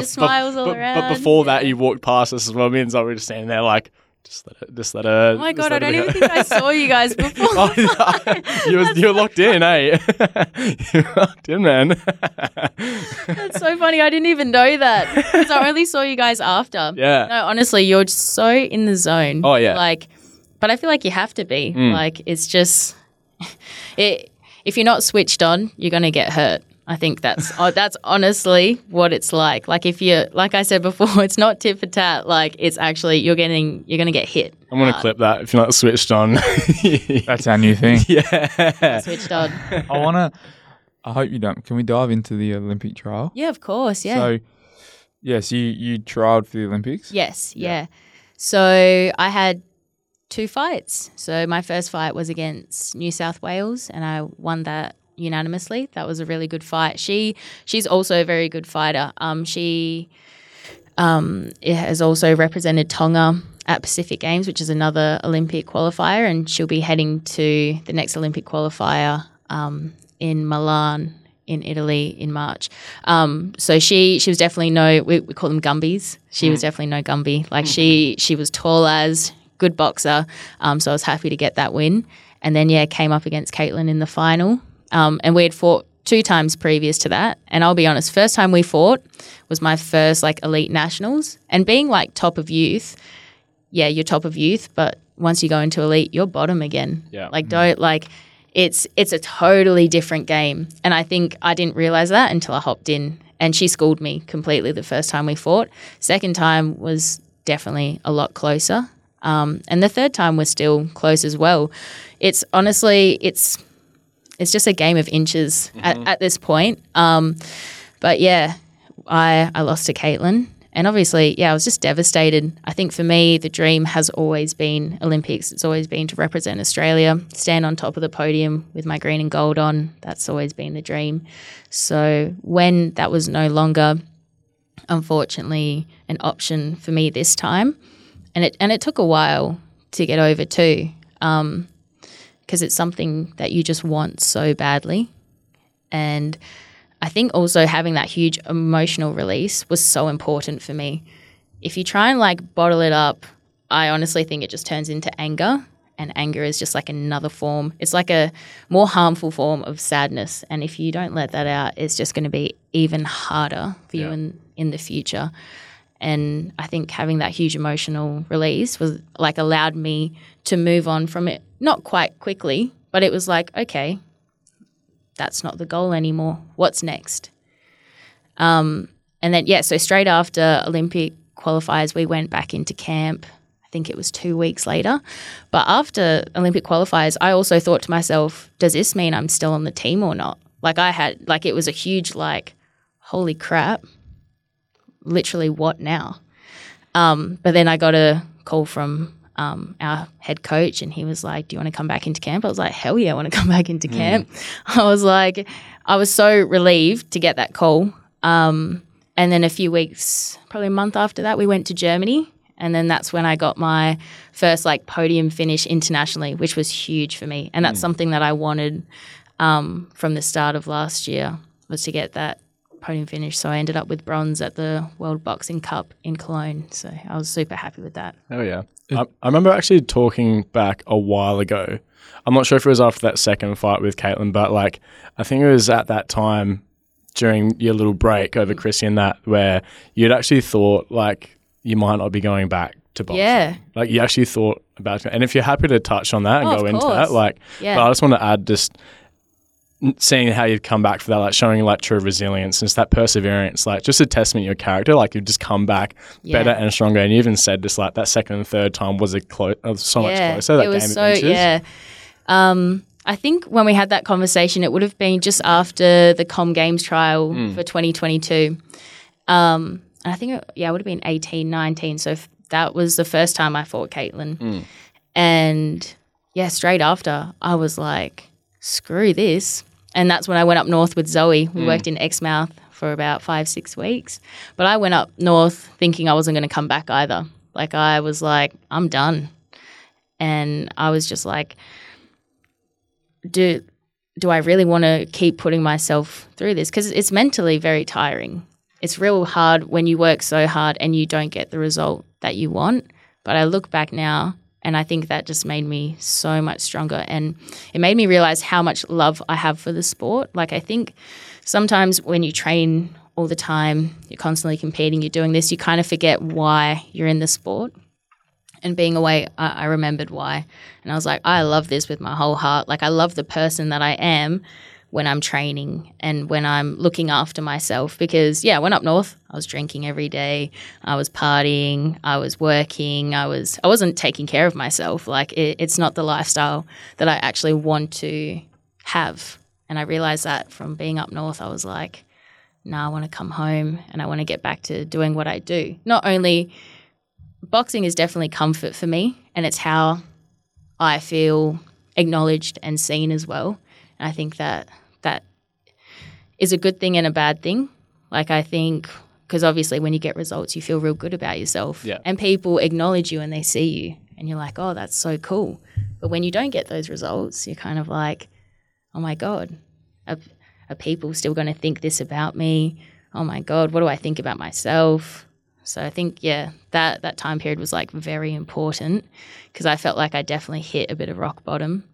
Just smiles all around. But before that, you walked past us as well. Me and Zoe were just standing there Just let her. Oh my God, I don't even think I saw you guys before. You were locked in, eh? You were locked in, man. That's so funny. I didn't even know that because I only saw you guys after. Yeah. No, honestly, you're just so in the zone. Oh, yeah. But I feel like you have to be. Mm. It's just if you're not switched on, you're going to get hurt. I think that's honestly what it's like. Like if you, like I said before, it's not tit for tat. Like it's actually you're gonna get hit. I'm gonna clip that if you're not switched on. That's our new thing. Yeah, switched on. I hope you don't. Can we dive into the Olympic trial? Yeah, of course. Yeah. So, yes, you trialed for the Olympics. Yes. Yeah. So I had two fights. So my first fight was against New South Wales and I won that unanimously. That was a really good fight. She's also a very good fighter. She has also represented Tonga at Pacific Games, which is another Olympic qualifier, and she'll be heading to the next Olympic qualifier in Milan in Italy in March. So she was definitely no, we call them Gumbies. She was definitely no Gumby. Like she was tall as, good boxer. So I was happy to get that win. And then, came up against Caitlin in the final. And we had fought two times previous to that. And I'll be honest, first time we fought was my first elite nationals. And being top of youth, you're top of youth, but once you go into elite, you're bottom again. Yeah. It's a totally different game. And I think I didn't realise that until I hopped in. And she schooled me completely the first time we fought. Second time was definitely a lot closer. And the third time was still close as well. It's honestly, it's just a game of inches at this point. I lost to Caitlin. And obviously, I was just devastated. I think for me, the dream has always been Olympics. It's always been to represent Australia, stand on top of the podium with my green and gold on. That's always been the dream. So when that was no longer, unfortunately, an option for me this time, and it took a while to get over too, because it's something that you just want so badly. And I think also having that huge emotional release was so important for me. If you try and bottle it up, I honestly think it just turns into anger, and anger is just another form. It's a more harmful form of sadness, and if you don't let that out, it's just going to be even harder for you in the future. And I think having that huge emotional release was allowed me to move on from it, not quite quickly, but it was okay, that's not the goal anymore. What's next? And then, so straight after Olympic qualifiers, we went back into camp. I think it was 2 weeks later. But after Olympic qualifiers, I also thought to myself, does this mean I'm still on the team or not? It was a huge, holy crap, literally what now? But then I got a call from our head coach, and he was like, do you want to come back into camp? I was like, hell yeah, I want to come back into camp. I was so relieved to get that call. And then a few weeks, probably a month after that, we went to Germany. And then that's when I got my first podium finish internationally, which was huge for me. And that's something that I wanted from the start of last year, was to get that podium finish. So I ended up with bronze at the World Boxing Cup in Cologne. So I was super happy with that. Oh yeah. I remember actually talking back a while ago. I'm not sure if it was after that second fight with Caitlin, but I think it was at that time during your little break over Chrissy and that, where you'd actually thought you might not be going back to boxing. Yeah. You actually thought about it. And if you're happy to touch on that and go into that, but I just want to add, just seeing how you've come back for that, showing true resilience, and it's that perseverance, just a testament to your character. You've just come back better and stronger. And you even said just that second and third time was so much closer. That it was game so, adventures. Yeah. I think when we had that conversation, it would have been just after the Com Games trial for 2022. And I think, it would have been 18, 19. So that was the first time I fought Caitlin. And straight after, I was screw this. And that's when I went up north with Zoe. We worked in Exmouth for about 5-6 weeks. But I went up north thinking I wasn't going to come back either. I was I'm done. And I was just do I really want to keep putting myself through this? Because it's mentally very tiring. It's real hard when you work so hard and you don't get the result that you want. But I look back now, and I think that just made me so much stronger, and it made me realize how much love I have for the sport. I think sometimes when you train all the time, you're constantly competing, you're doing this, you kind of forget why you're in the sport. And being away, I remembered why. And I was I love this with my whole heart. I love the person that I am when I'm training and when I'm looking after myself, because I went up north, I was drinking every day, I was partying, I was working, I wasn't taking care of myself. It's not the lifestyle that I actually want to have. And I realized that from being up north, I was I want to come home and I want to get back to doing what I do. Not only boxing is definitely comfort for me, and it's how I feel acknowledged and seen as well. And I think that that is a good thing and a bad thing. Like, I think, because obviously when you get results, you feel real good about yourself. Yeah. And people acknowledge you and they see you and you're like, oh, that's so cool. But when you don't get those results, you're kind of like, oh my God, are people still going to think this about me? Oh my God, what do I think about myself? So I think, yeah, that time period was like very important, because I felt like I definitely hit a bit of rock bottom.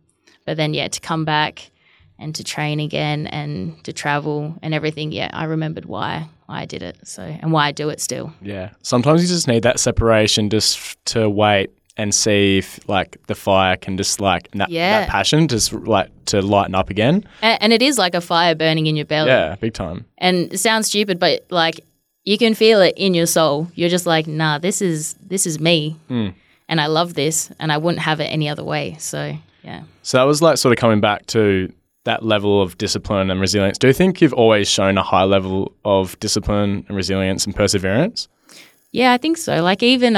But then, yeah, to come back and to train again and to travel and everything, yeah, I remembered why I did it, so, and why I do it still. Yeah. Sometimes you just need that separation just to wait and see if, like, the fire can just, like, that passion just, like, to lighten up again. And it is like a fire burning in your belly. Yeah, big time. And it sounds stupid, but, like, you can feel it in your soul. You're just like, nah, this is me. Mm. And I love this and I wouldn't have it any other way. So, yeah. So that was, like, sort of coming back to that level of discipline and resilience. Do you think you've always shown a high level of discipline and resilience and perseverance? Yeah, I think so. Like, even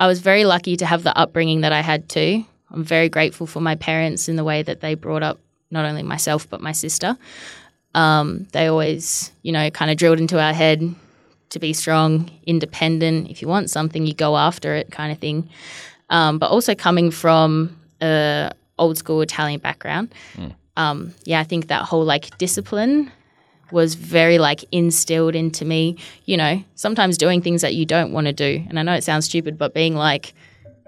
I was very lucky to have the upbringing that I had too. I'm very grateful for my parents in the way that they brought up not only myself but my sister. They always, you know, kind of drilled into our head to be strong, independent. If you want something, you go after it, kind of thing. But also coming from a old school Italian background. Mm. I think that whole, like, discipline was very, like, instilled into me, you know, sometimes doing things that you don't want to do. And I know it sounds stupid, but being like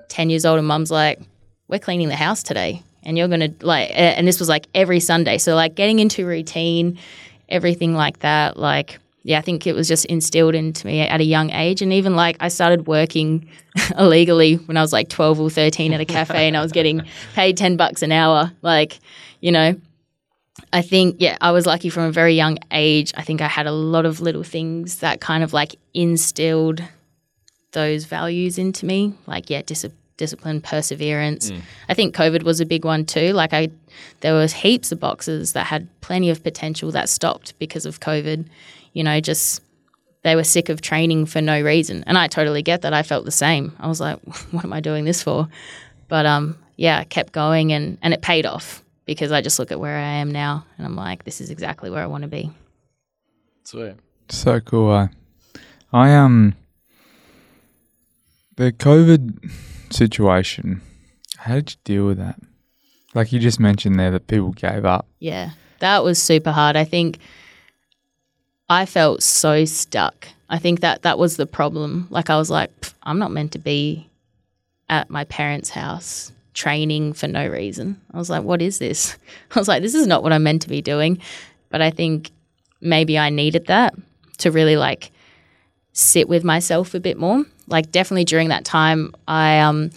10 years old and mum's like, we're cleaning the house today and you're going to, like, and this was like every Sunday. So, like, getting into routine, everything like that, like, yeah, I think it was just instilled into me at a young age. And even, like, I started working illegally when I was like 12 or 13 at a cafe and I was getting paid $10 an hour. Like, you know, I think, yeah, I was lucky from a very young age. I think I had a lot of little things that kind of, like, instilled those values into me. Like, yeah, discipline, perseverance. Mm. I think COVID was a big one too. Like, there was heaps of boxes that had plenty of potential that stopped because of COVID. You know, just they were sick of training for no reason. And I totally get that. I felt the same. I was like, what am I doing this for? But, I kept going and it paid off, because I just look at where I am now and I'm like, this is exactly where I want to be. Sweet. So cool. I the COVID situation, how did you deal with that? Like, you just mentioned there that people gave up. Yeah, that was super hard. I think I felt so stuck. I think that was the problem. Like, I was like, I'm not meant to be at my parents' house training for no reason. I was like, what is this? I was like, this is not what I'm meant to be doing. But I think maybe I needed that to really, like, sit with myself a bit more. Like, definitely during that time, I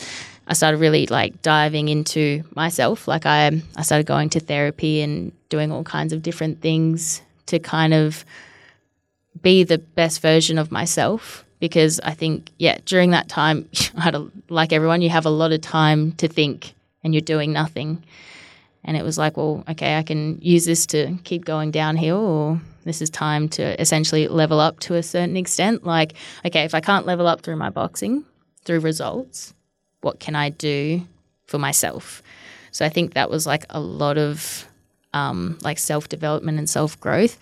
started really, like, diving into myself. Like, I started going to therapy and doing all kinds of different things to kind of be the best version of myself. Because I think, yeah, during that time, I had like everyone, you have a lot of time to think and you're doing nothing. And it was like, well, okay, I can use this to keep going downhill, or this is time to essentially level up to a certain extent. Like, okay, if I can't level up through my boxing, through results, what can I do for myself? So I think that was, like, a lot of like self-development and self-growth.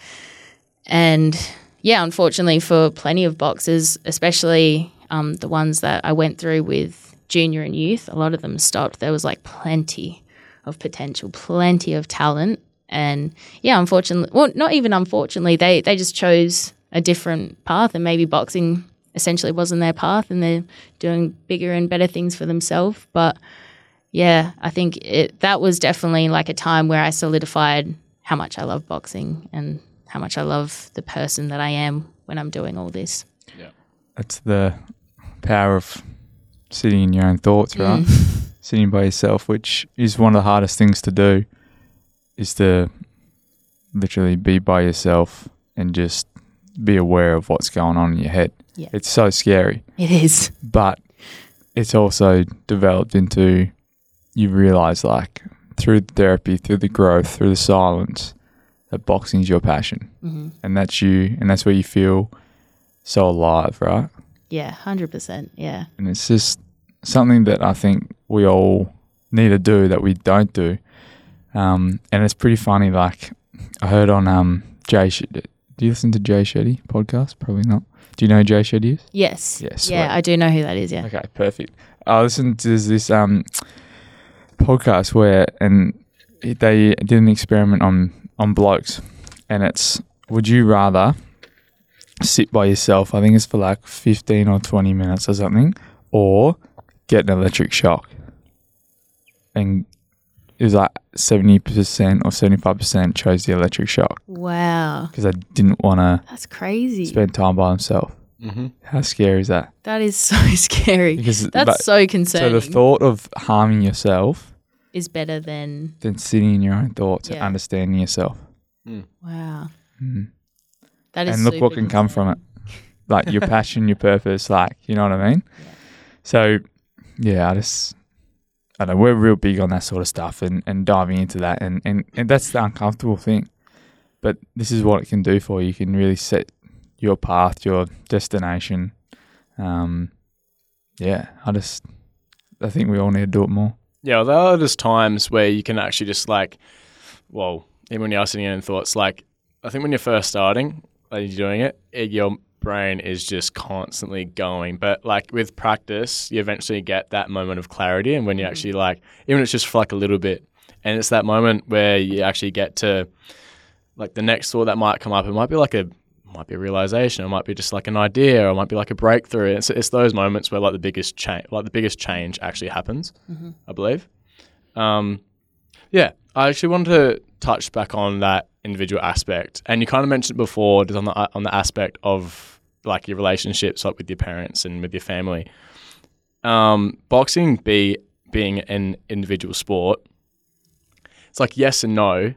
And yeah, unfortunately for plenty of boxers, especially the ones that I went through with junior and youth, a lot of them stopped. There was, like, plenty of potential, plenty of talent. And yeah, unfortunately, well, not even unfortunately, they just chose a different path, and maybe boxing essentially wasn't their path, and they're doing bigger and better things for themselves. But yeah, I think that was definitely, like, a time where I solidified how much I love boxing and how much I love the person that I am when I'm doing all this. Yeah, that's the power of sitting in your own thoughts, right? Mm. Sitting by yourself, which is one of the hardest things to do, is to literally be by yourself and just be aware of what's going on in your head. Yeah. It's so scary. It is. But it's also developed into, you realise, like, through the therapy, through the growth, through the silence, that boxing is your passion. Mm-hmm. And that's you, and that's where you feel so alive, right? Yeah, 100%, yeah. And it's just something that I think we all need to do that we don't do. And it's pretty funny, like I heard on Jay Shetty. Do you listen to Jay Shetty podcast? Probably not. Do you know who Jay Shetty is? Yes. Yes. Yeah, I do know who that is, yeah. Okay, perfect. I listened to this podcast where they did an experiment on blokes, and it's, would you rather sit by yourself, I think it's for like 15 or 20 minutes or something, or get an electric shock? And it was like 70% or 75% chose the electric shock. Wow. Because I didn't want to. That's crazy. Spend time by himself. Mm-hmm. How scary is that? That is so scary. That's so concerning. So the thought of harming yourself is better than sitting in your own thoughts and understanding yourself. Mm. Wow. Mm. That is. And look what can come from it, like your passion, your purpose, like, you know what I mean? Yeah. So, yeah, I know we're real big on that sort of stuff and diving into that and that's the uncomfortable thing. But this is what it can do for you. You can really set your path, your destination. I think we all need to do it more. Yeah, there are just times where you can actually just like, well, even when you're sitting in thoughts, like I think when you're first starting and you're doing it, your brain is just constantly going, but like with practice you eventually get that moment of clarity, and when you actually like, even if it's just for like a little bit, and it's that moment where you actually get to like the next thought that might come up, it might be a realization, it might be just like an idea, or it might be like a breakthrough. It's those moments where like the biggest change actually happens. I believe I actually wanted to touch back on that individual aspect, and you kind of mentioned before just on the aspect of like your relationships, like with your parents and with your family. Boxing being an individual sport, it's like yes and no,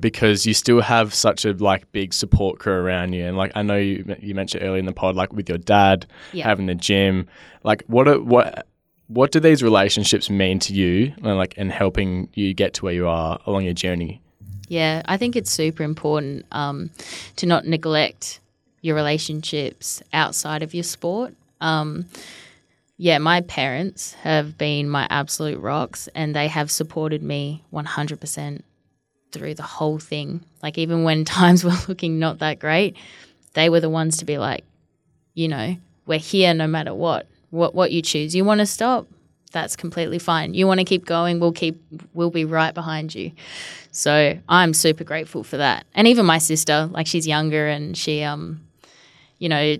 because you still have such a like big support crew around you, and like I know you mentioned earlier in the pod, like with your dad having the gym, like what do these relationships mean to you, and like and helping you get to where you are along your journey? Yeah, I think it's super important to not neglect your relationships outside of your sport. My parents have been my absolute rocks, and they have supported me 100% through the whole thing. Like even when times were looking not that great, they were the ones to be like, you know, we're here no matter what. What you choose. You want to stop? That's completely fine. You want to keep going, we'll be right behind you. So I'm super grateful for that. And even my sister, like she's younger and she, you know,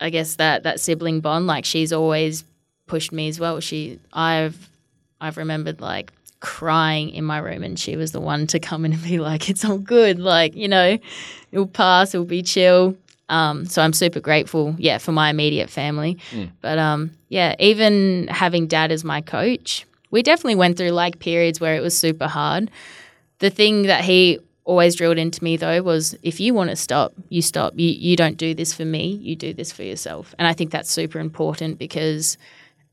I guess that sibling bond, like she's always pushed me as well. I've remembered like crying in my room, and she was the one to come in and be like, it's all good. Like, you know, it'll pass, it'll be chill. So I'm super grateful, for my immediate family. Mm. But, even having dad as my coach, we definitely went through like periods where it was super hard. The thing that he always drilled into me though was, if you want to stop, you stop. You don't do this for me, you do this for yourself. And I think that's super important, because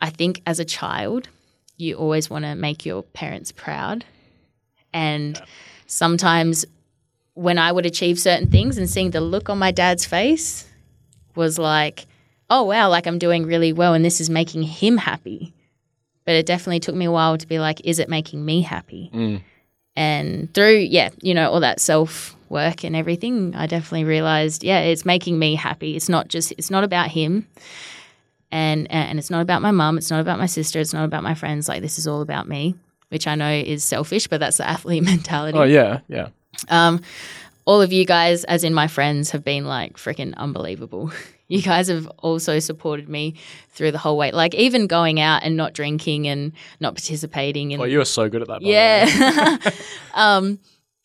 I think as a child, you always want to make your parents proud. And sometimes when I would achieve certain things and seeing the look on my dad's face was like, oh, wow, like I'm doing really well and this is making him happy. But it definitely took me a while to be like, is it making me happy? Mm. And through, all that self-work and everything, I definitely realised, it's making me happy. It's not about him, and it's not about my mum. It's not about my sister. It's not about my friends. Like, this is all about me, which I know is selfish, but that's the athlete mentality. Oh, yeah, yeah. All of you guys, as in my friends, have been like freaking unbelievable. You guys have also supported me through the whole way, like even going out and not drinking and not participating. Oh, you were so good at that. Yeah.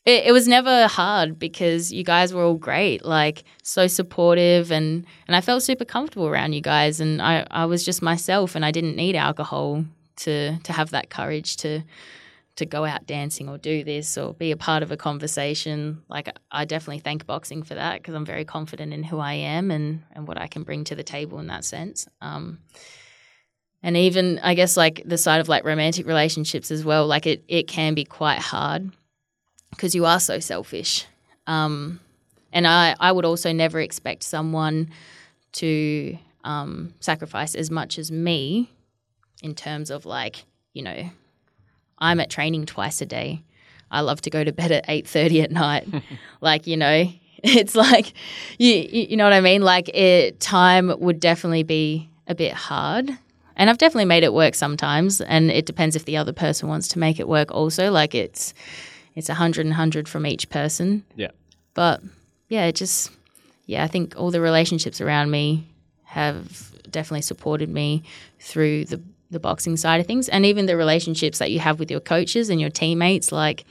It was never hard because you guys were all great, like so supportive, and I felt super comfortable around you guys, and I was just myself, and I didn't need alcohol to have that courage to go out dancing or do this or be a part of a conversation. Like I definitely thank boxing for that, because I'm very confident in who I am and what I can bring to the table in that sense. And even I guess like the side of like romantic relationships as well, like it can be quite hard because you are so selfish. And I would also never expect someone to sacrifice as much as me in terms of like you know, I'm at training twice a day. I love to go to bed at 8:30 at night. Like, you know, it's like, you know what I mean? Like, time would definitely be a bit hard. And I've definitely made it work sometimes. And it depends if the other person wants to make it work also. Like, it's 100 and 100 from each person. Yeah. But, yeah, it just, yeah, I think all the relationships around me have definitely supported me through the boxing side of things, and even the relationships that you have with your coaches and your teammates. Like,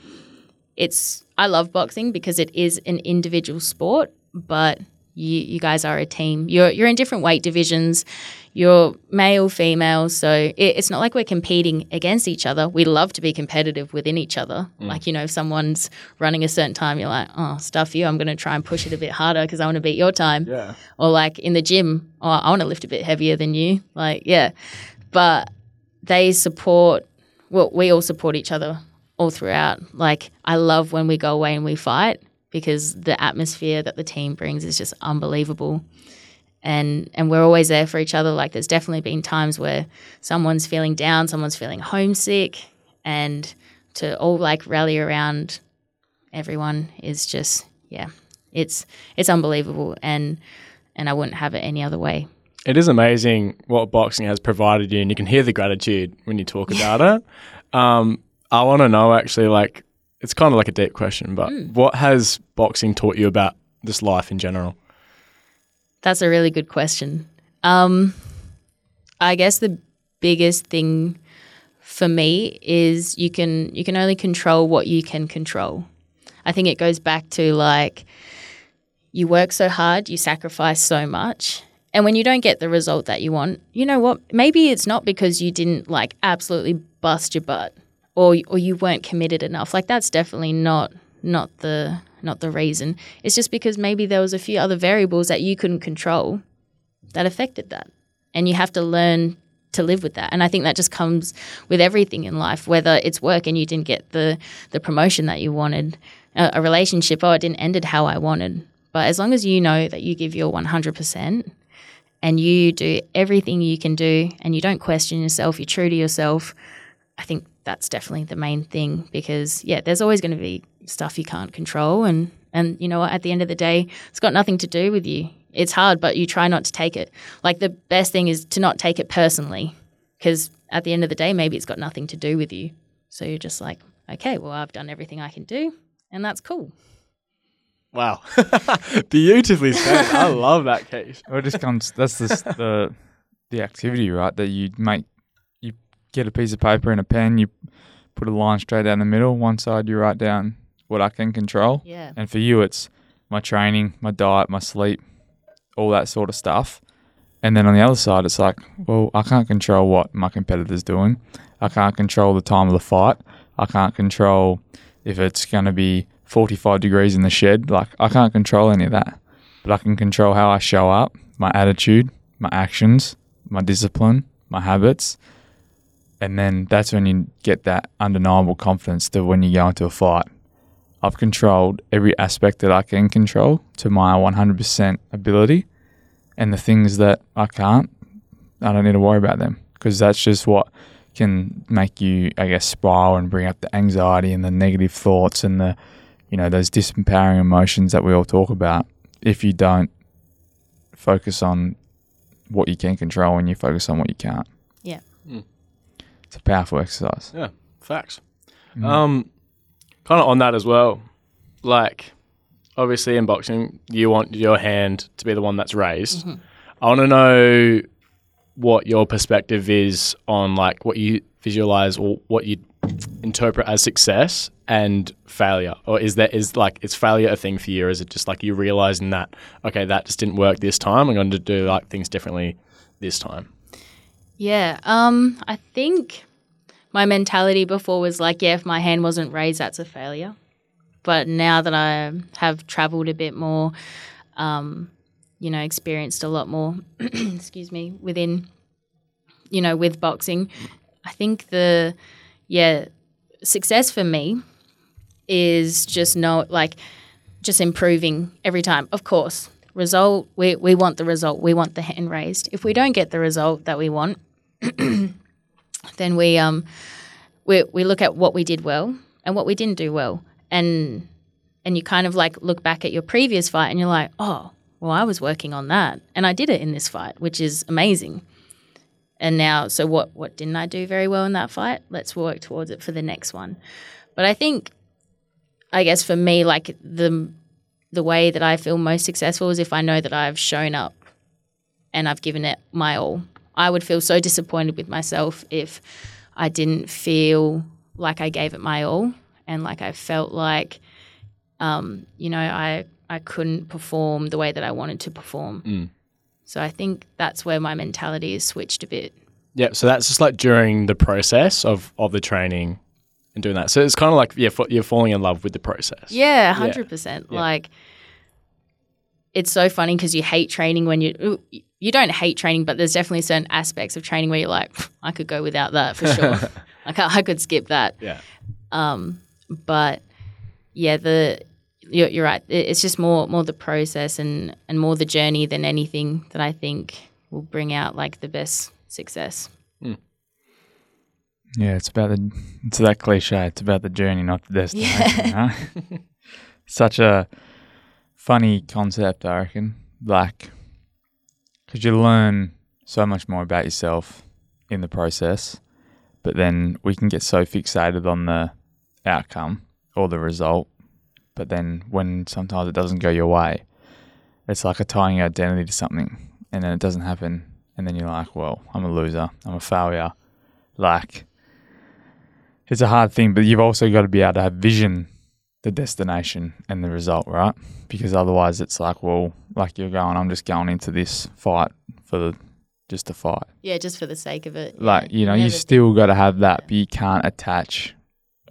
I love boxing because it is an individual sport, but you guys are a team. You're in different weight divisions. You're male, female, so it's not like we're competing against each other. We love to be competitive within each other. Mm. Like, you know, if someone's running a certain time, you're like, oh, stuff you. I'm going to try and push it a bit harder because I want to beat your time. Yeah. Or like in the gym, oh, I want to lift a bit heavier than you. Like, yeah. But they support, well, we all support each other all throughout. Like, I love when we go away and we fight because the atmosphere that the team brings is just unbelievable. And we're always there for each other. Like, there's definitely been times where someone's feeling down, someone's feeling homesick, and to all like rally around everyone is just, yeah, it's unbelievable. And I wouldn't have it any other way. It is amazing what boxing has provided you, and you can hear the gratitude when you talk about it. I want to know, actually, like, it's kind of like a deep question, but what has boxing taught you about this life in general? That's a really good question. I guess the biggest thing for me is you can only control what you can control. I think it goes back to, like, you work so hard, you sacrifice so much. And when you don't get the result that you want, you know what? Maybe it's not because you didn't, like, absolutely bust your butt, or you weren't committed enough. Like, that's definitely not the reason. It's just because maybe there was a few other variables that you couldn't control that affected that. And you have to learn to live with that. And I think that just comes with everything in life, whether it's work and you didn't get the promotion that you wanted, a relationship, oh, it didn't end how I wanted. But as long as you know that you give your 100%, and you do everything you can do, and you don't question yourself, you're true to yourself, I think that's definitely the main thing, because, yeah, there's always going to be stuff you can't control. And you know what, at the end of the day, it's got nothing to do with you. It's hard, but you try not to take it. Like, the best thing is to not take it personally, because at the end of the day, maybe it's got nothing to do with you. So you're just like, okay, well, I've done everything I can do, and that's cool. Wow. Beautifully said. I love that, Keish. Well, it just comes, that's just the activity, right? That you make, you get a piece of paper and a pen, you put a line straight down the middle. One side, you write down what I can control. Yeah. And for you, it's my training, my diet, my sleep, all that sort of stuff. And then on the other side, it's like, well, I can't control what my competitor's doing. I can't control the time of the fight. I can't control if it's going to be 45 degrees in the shed. Like, I can't control any of that, but I can control how I show up, my attitude, my actions, my discipline, my habits. And then that's when you get that undeniable confidence to when you go into a fight. I've controlled every aspect that I can control to my 100% ability, and the things that I can't, I don't need to worry about them, because that's just what can make you, I guess, spiral and bring up the anxiety and the negative thoughts and the, you know, those disempowering emotions that we all talk about. If you don't focus on what you can control and you focus on what you can't. Yeah. Mm. It's a powerful exercise. Yeah, facts. Mm. Kind of on that as well, like, obviously in boxing, you want your hand to be the one that's raised. Mm-hmm. I want to know what your perspective is on, like, what you visualize or what you interpret as success and failure. Or is failure a thing for you, or is it just like you realizing that, okay, that just didn't work this time, I'm going to do, like, things differently this time? Yeah, I think my mentality before was like, yeah, if my hand wasn't raised, that's a failure. But now that I have traveled a bit more, you know, experienced a lot more excuse me, within, you know, with boxing, I think success for me is just just improving every time. Of course, result, we want the result. We want the hand raised. If we don't get the result that we want, then we look at what we did well and what we didn't do well, and you kind of like look back at your previous fight and you're like, oh, well, I was working on that and I did it in this fight, which is amazing. And now, so what didn't I do very well in that fight? Let's work towards it for the next one. But I think, I guess for me, like the way that I feel most successful is if I know that I've shown up and I've given it my all. I would feel so disappointed with myself if I didn't feel like I gave it my all and like I felt like, I couldn't perform the way that I wanted to perform. Mm. So I think that's where my mentality has switched a bit. Yeah, so that's just like during the process of the training and doing that. So it's kind of like you're falling in love with the process. Yeah, 100%. Yeah. Like it's so funny because you hate training when you don't hate training, but there's definitely certain aspects of training where you're like, I could go without that for sure. Like I could skip that. Yeah. But yeah, you're right. It's just more the process and more the journey than anything that I think will bring out like the best success. Mm. Yeah, it's that cliche. It's about the journey, not the destination. Yeah. Huh? Such a funny concept, I reckon. Like, because you learn so much more about yourself in the process, but then we can get so fixated on the outcome or the result. But then when sometimes it doesn't go your way, it's like a tying your identity to something and then it doesn't happen. And then you're like, well, I'm a loser. I'm a failure. Like, it's a hard thing, but you've also got to be able to have vision, the destination and the result, right? Because otherwise it's like, well, like you're going, I'm just going into this fight just to fight. Yeah, just for the sake of it. Like, you still got to have that, but you can't attach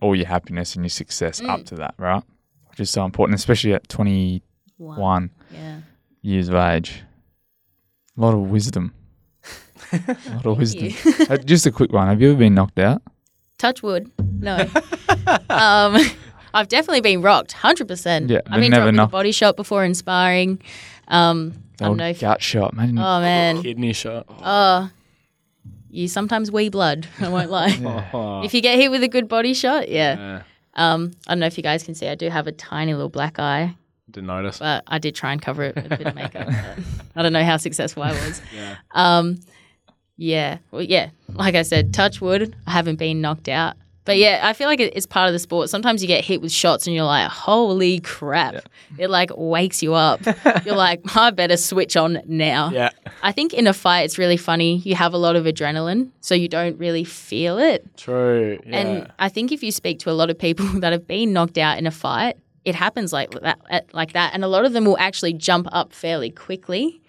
all your happiness and your success up to that, right? Which is so important, especially at 21 years of age. A lot of wisdom. Just a quick one. Have you ever been knocked out? Touch wood. No. I've definitely been rocked, 100%. Yeah, I've been dropped with a body shot before in sparring. Gut shot, man. Oh, man. Kidney shot. Oh. You sometimes wee blood, I won't lie. Yeah. If you get hit with a good body shot, yeah. I don't know if you guys can see, I do have a tiny little black eye. Didn't notice. But I did try and cover it with a bit of makeup. I don't know how successful I was. Yeah. Well, yeah. Like I said, touch wood. I haven't been knocked out. But yeah, I feel like it's part of the sport. Sometimes you get hit with shots and you're like, holy crap. Yeah. It like wakes you up. You're like, I better switch on now. Yeah. I think in a fight, it's really funny. You have a lot of adrenaline, so you don't really feel it. True. Yeah. And I think if you speak to a lot of people that have been knocked out in a fight, it happens like that. And a lot of them will actually jump up fairly quickly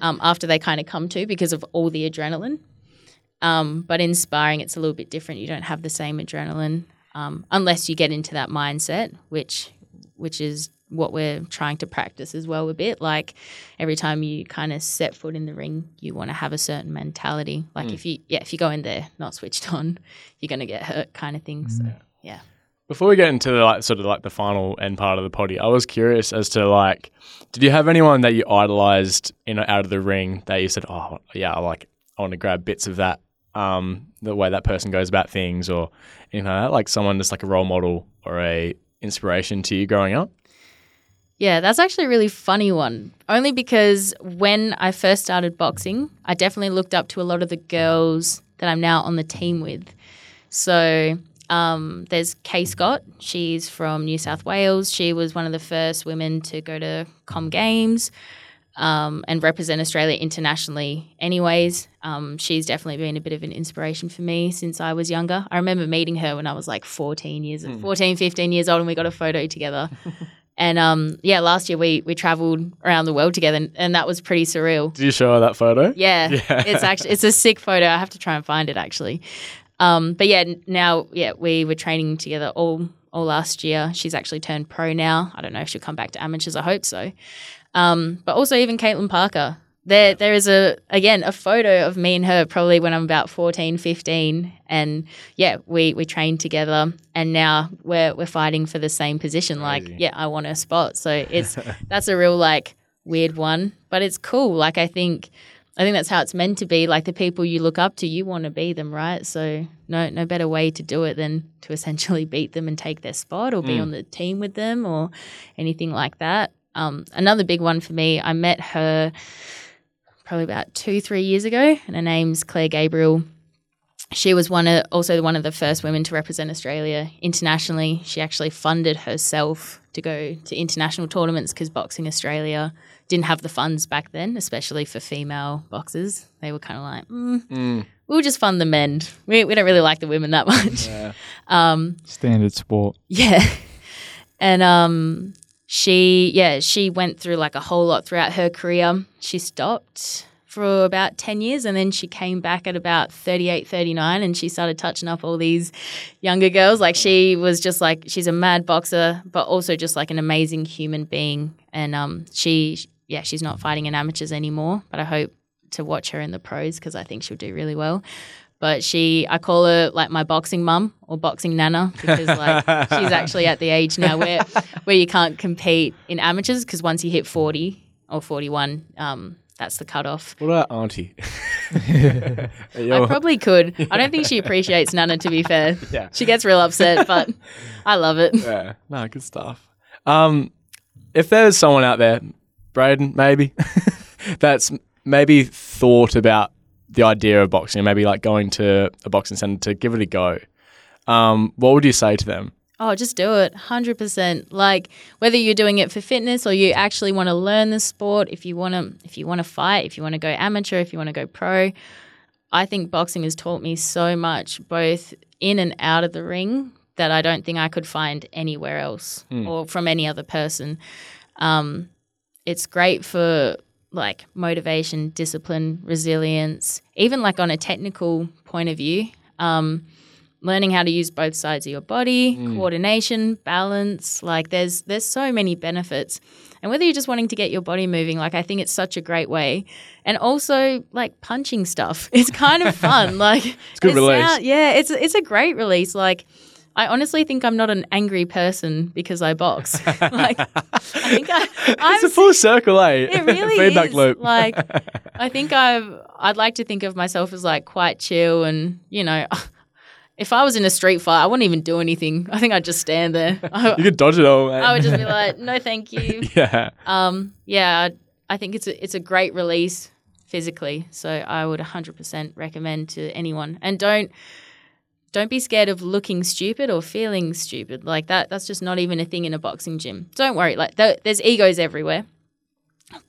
after they kind of come to because of all the adrenaline. But in sparring, it's a little bit different. You don't have the same adrenaline unless you get into that mindset, which is what we're trying to practice as well a bit. Like every time you kind of set foot in the ring, you want to have a certain mentality. Like if you go in there not switched on, you're going to get hurt kind of thing. So, yeah. Before we get into the, like, sort of like the final end part of the potty, I was curious as to like, did you have anyone that you idolized out of the ring that you said, oh yeah, I want to grab bits of that? The way that person goes about things or anything like that, like someone that's like a role model or a inspiration to you growing up? Yeah, that's actually a really funny one. Only because when I first started boxing, I definitely looked up to a lot of the girls that I'm now on the team with. So there's Kay Scott. She's from New South Wales. She was one of the first women to go to Com Games. And represent Australia internationally anyways. She's definitely been a bit of an inspiration for me since I was younger. I remember meeting her when I was like 15 years old, and we got a photo together. And last year we travelled around the world together, and that was pretty surreal. Did you show her that photo? Yeah. It's a sick photo. I have to try and find it actually. But we were training together all last year. She's actually turned pro now. I don't know if she'll come back to amateurs. I hope so. But also even Caitlin Parker. There is a photo of me and her probably when I'm about 14, 15. And yeah, we trained together, and now we're fighting for the same position. Crazy. Like, yeah, I want her spot. So that's a real like weird one, but it's cool. Like I think I think that's how it's meant to be. Like the people you look up to, you want to be them, right? So no better way to do it than to essentially beat them and take their spot or be on the team with them or anything like that. Another big one for me, I met her probably about 2-3 years ago, and her name's Claire Gabriel. She was one of the first women to represent Australia internationally. She actually funded herself to go to international tournaments because Boxing Australia didn't have the funds back then, especially for female boxers. They were kind of like, we'll just fund the men. We don't really like the women that much. Yeah. Standard sport. Yeah. And she went through like a whole lot throughout her career. She stopped for about 10 years and then she came back at about 38, 39 and she started touching up all these younger girls. Like she was just like, she's a mad boxer, but also just like an amazing human being. And she's not fighting in amateurs anymore, but I hope to watch her in the pros because I think she'll do really well. But I call her like my boxing mum or boxing nana because like she's actually at the age now where you can't compete in amateurs because once you hit 40 or 41, that's the cutoff. What about auntie? I probably could. I don't think she appreciates nana, to be fair. Yeah. She gets real upset, but I love it. Yeah, no, good stuff. If there's someone out there, Braden, maybe, that's maybe thought about the idea of boxing, maybe like going to a boxing centre to give it a go, what would you say to them? Oh, just do it, 100%. Like whether you're doing it for fitness or you actually want to learn the sport, if you want to fight, if you want to go amateur, if you want to go pro, I think boxing has taught me so much, both in and out of the ring, that I don't think I could find anywhere else or from any other person. It's great for like motivation, discipline, resilience, even like on a technical point of view. Learning how to use both sides of your body, coordination, balance, like there's so many benefits. And whether you're just wanting to get your body moving, like I think it's such a great way. And also like punching stuff. It's kind of fun. Like it's good release. It's a great release. Like I honestly think I'm not an angry person because I box. Like I think it's a full circle, eh? It really feedback is. Loop. Like I think I'd like to think of myself as like quite chill and, you know, if I was in a street fight, I wouldn't even do anything. I think I'd just stand there. You could dodge it all, man. I would just be like, no, thank you. Yeah. I think it's a great release physically. So I would 100% recommend to anyone. And don't be scared of looking stupid or feeling stupid. Like that's just not even a thing in a boxing gym. Don't worry. Like there's egos everywhere,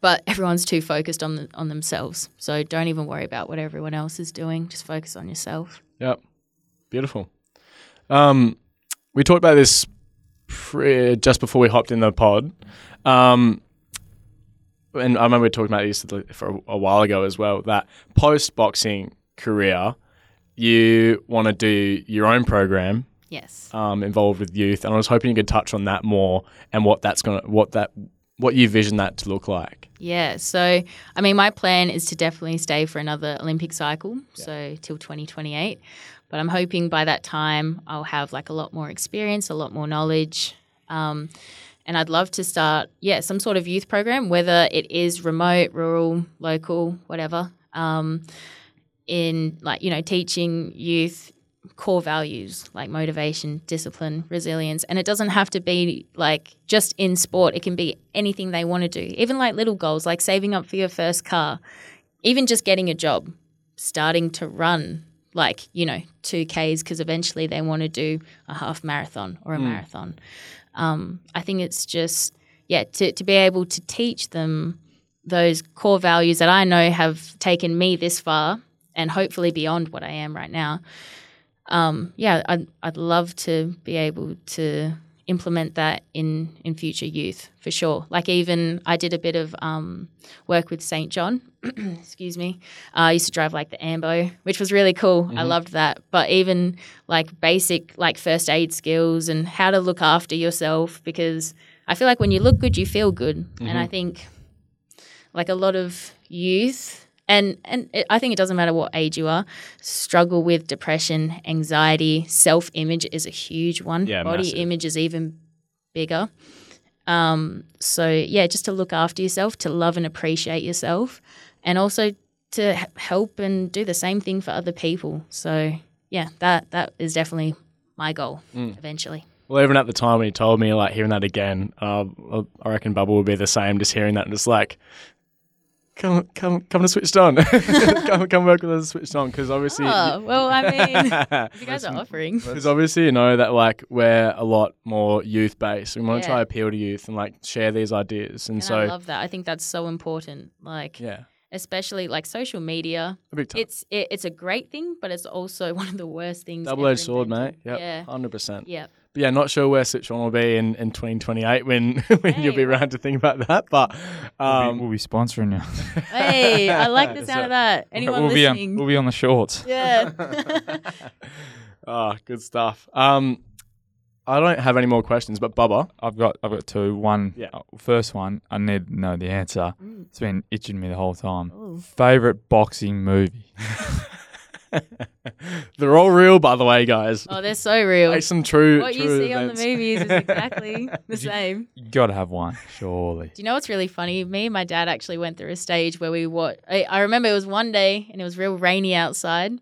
but everyone's too focused on themselves. So don't even worry about what everyone else is doing. Just focus on yourself. Yep. Beautiful. We talked about this just before we hopped in the pod. And I remember we talked about this for a while ago as well, that post-boxing career, you want to do your own program. Yes. Involved with youth. And I was hoping you could touch on that more and what you vision that to look like. Yeah. So, I mean, my plan is to definitely stay for another Olympic cycle, so till 2028. But I'm hoping by that time I'll have like a lot more experience, a lot more knowledge. And I'd love to start, some sort of youth program, whether it is remote, rural, local, whatever, in like, you know, teaching youth core values like motivation, discipline, resilience. And it doesn't have to be like just in sport. It can be anything they want to do, even like little goals, like saving up for your first car, even just getting a job, starting to run, like, you know, 2Ks because eventually they want to do a half marathon or a marathon. I think it's just, to be able to teach them those core values that I know have taken me this far and hopefully beyond what I am right now. I'd love to be able to implement that in future youth for sure. Like even I did a bit of work with St. John, excuse me. I used to drive like the Ambo, which was really cool. Mm-hmm. I loved that. But even like basic like first aid skills and how to look after yourself, because I feel like when you look good, you feel good. Mm-hmm. And I think like a lot of youth and I think it doesn't matter what age you are, struggle with depression, anxiety, self-image is a huge one. Yeah, body massive. Image is even bigger. Just to look after yourself, to love and appreciate yourself, and also to help and do the same thing for other people. So, yeah, that is definitely my goal eventually. Well, even at the time when you told me, like, hearing that again, I reckon Bubba would be the same, just hearing that and just like, come to Switched On. come work with us at Switched On, because obviously... Oh, well, I mean, you guys are offering. Because obviously, you know, that, like, we're a lot more youth-based. We want to try to appeal to youth and, like, share these ideas. And so I love that. I think that's so important. Like, especially, like, social media. A big time. It's a great thing, but it's also one of the worst things. Double-edged sword, mate. Yep, yeah. 100%. Yeah. Yeah, not sure where Switch On will be in 2028 when you'll be around to think about that. But we'll be sponsoring now. Hey, I like the sound of that. Anyone listening? We'll be on the shorts. Yeah. Oh, good stuff. I don't have any more questions, but Bubba, I've got two. One, first one, I need to know the answer. It's been itching me the whole time. Ooh. Favorite boxing movie. They're all real, by the way, guys. Oh, they're so real. Like some true What you see events. On the movies is exactly the same. You got to have one, surely. Do you know what's really funny? Me and my dad actually went through a stage where we watched... I remember it was one day and it was real rainy outside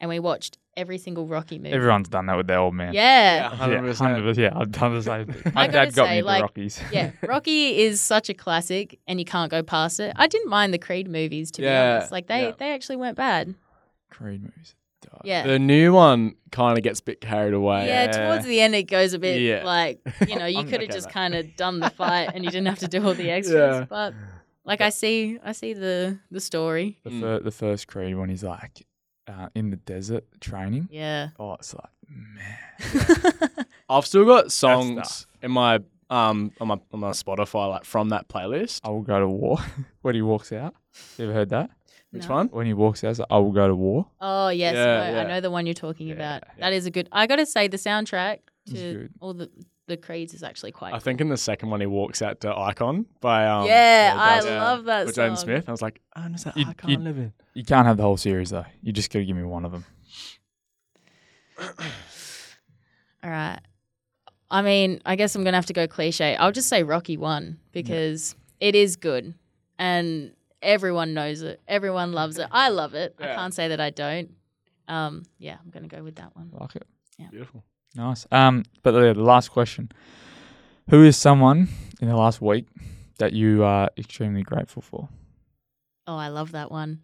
and we watched every single Rocky movie. Everyone's done that with their old man. Yeah. 100%. Yeah, I've done the same thing. My dad got me the Rockies. Yeah, Rocky is such a classic and you can't go past it. I didn't mind the Creed movies, to be honest. Like, they actually weren't bad. Creed movies. Yeah. The new one kind of gets a bit carried away. Yeah, towards the end it goes a bit like, you know, you could have just kind of done the fight and you didn't have to do all the extras. Yeah. But like I see the story. The first Creed one is like in the desert training. Yeah. Oh, it's like, man. I've still got songs in my on my Spotify like from that playlist. I Will Go to War when he walks out. You ever heard that? Which one? When he walks out, like, I will go to war. Oh, yes. Yeah. I know the one you're talking about. Yeah. That is a good... I got to say, the soundtrack to all the Creeds is actually quite good. I think in the second one, he walks out to Icon by... love that song. With Jaden Smith. I was like, oh, is that Icon living? You can't have the whole series, though. You just got to give me one of them. All right. I mean, I guess I'm going to have to go cliche. I'll just say Rocky 1 because it is good. And... everyone knows it. Everyone loves it. I love it. Yeah. I can't say that I don't. I'm going to go with that one. Like it. Yeah. Beautiful. Nice. But the last question. Who is someone in the last week that you are extremely grateful for? Oh, I love that one.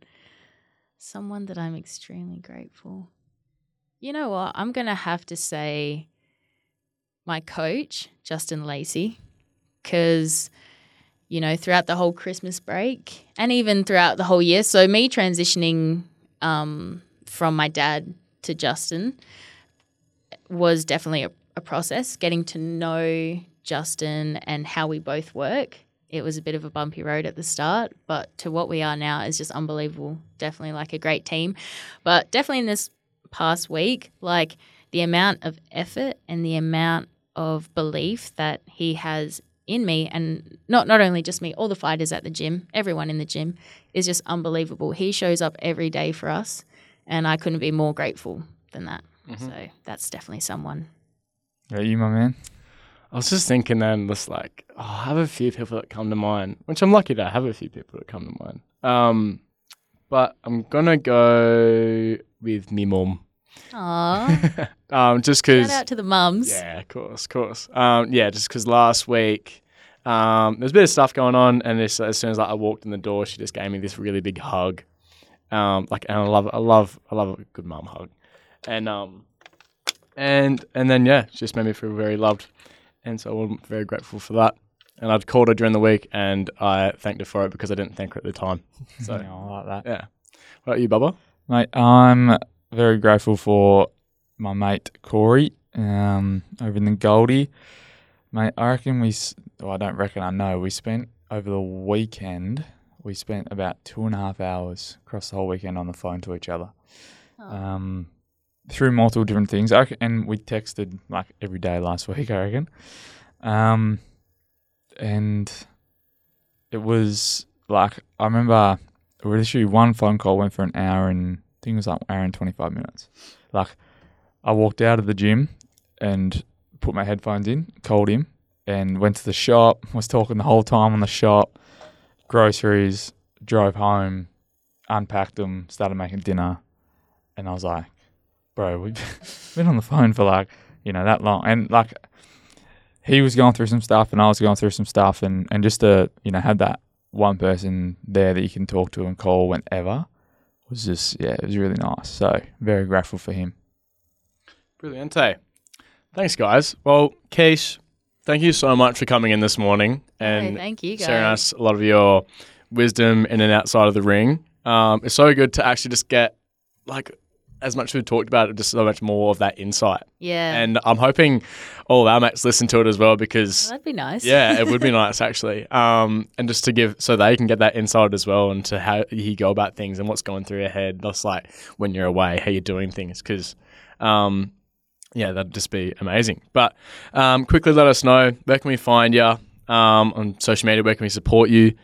Someone that I'm extremely grateful. You know what? I'm going to have to say my coach, Justin Lacey, because... you know, throughout the whole Christmas break and even throughout the whole year. So me transitioning from my dad to Justin was definitely a process. Getting to know Justin and how we both work, it was a bit of a bumpy road at the start, but to what we are now is just unbelievable. Definitely like a great team. But definitely in this past week, like the amount of effort and the amount of belief that he has in me, and not only just me, all the fighters at the gym, everyone in the gym, is just unbelievable. He shows up every day for us, and I couldn't be more grateful than that. Mm-hmm. So that's definitely someone. Yeah, you, my man. I was just thinking then, just like, I have a few people that come to mind, which I'm lucky to have a few people that come to mind. But I'm gonna go with me mum. Aww. Just cause, shout out to the mums. Yeah, of course. Just because last week there's a bit of stuff going on, and as soon as like, I walked in the door, she just gave me this really big hug. And I love a good mum hug, and then she just made me feel very loved, and so I'm very grateful for that. And I'd called her during the week, and I thanked her for it because I didn't thank her at the time. So I like that. Yeah. What about you, Bubba? Mate, I'm very grateful for my mate Corey over in the Goldie. Mate, I know we spent over the weekend, we spent about 2.5 hours across the whole weekend on the phone to each other through multiple different things. And we texted like every day last week, I reckon. And it was like, I remember literally one phone call went for an hour and I think it was like an hour and 25 minutes. Like, I walked out of the gym and put my headphones in, called him, and went to the shop, was talking the whole time on the shop, groceries, drove home, unpacked them, started making dinner, and I was like, bro, we've been on the phone for like, you know, that long. And like, he was going through some stuff and I was going through some stuff, and just to, you know, have that one person there that you can talk to and call whenever was just, yeah, it was really nice. So very grateful for him. Brilliant. Thanks, guys. Well, Keish, thank you so much for coming in this morning and thank you guys. Sharing us a lot of your wisdom in and outside of the ring. It's so good to actually just get, like, as much as we've talked about it, just so much more of that insight. Yeah. And I'm hoping all of our mates listen to it as well, because... Well, that'd be nice. Yeah, it would be nice, actually. And just to give... So they can get that insight as well into how you go about things and what's going through your head. That's like when you're away, how you're doing things, because... yeah, that'd just be amazing. But quickly let us know, where can we find you on social media? Where can we support you?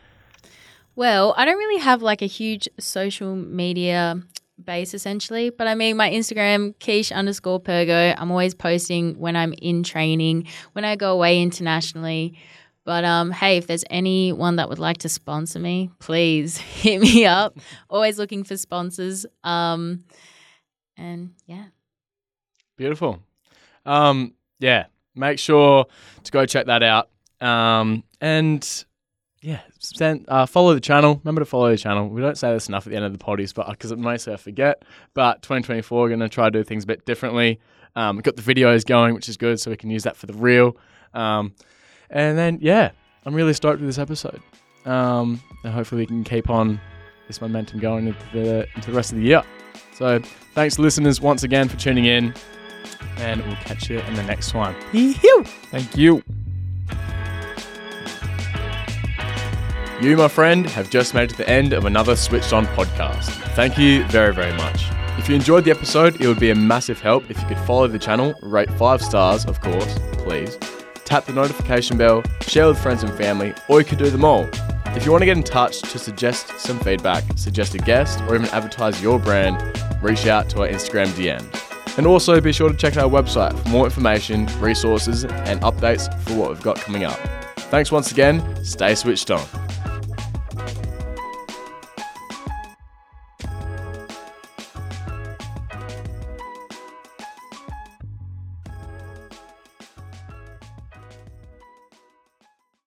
Well, I don't really have like a huge social media base essentially, but I mean my Instagram, Keish_Pergo. I'm always posting when I'm in training, when I go away internationally. But hey, if there's anyone that would like to sponsor me, please hit me up. Always looking for sponsors. And yeah. Beautiful. Yeah, make sure to go check that out. And yeah, follow the channel. Remember to follow the channel. We don't say this enough at the end of the potties, but because mostly I forget. But 2024, we're going to try to do things a bit differently. We've got the videos going, which is good, so we can use that for the reel. And then, yeah, I'm really stoked with this episode. And hopefully we can keep on this momentum going into the rest of the year. So thanks, listeners, once again for tuning in, and we'll catch you in the next one. Thank you. You, my friend, have just made it to the end of another Switched On podcast. Thank you very, very much. If you enjoyed the episode, it would be a massive help if you could follow the channel, rate 5 stars, of course, please, tap the notification bell, share with friends and family, or you could do them all. If you want to get in touch to suggest some feedback, suggest a guest, or even advertise your brand, reach out to our Instagram DM. And also be sure to check out our website for more information, resources, and updates for what we've got coming up. Thanks once again. Stay switched on.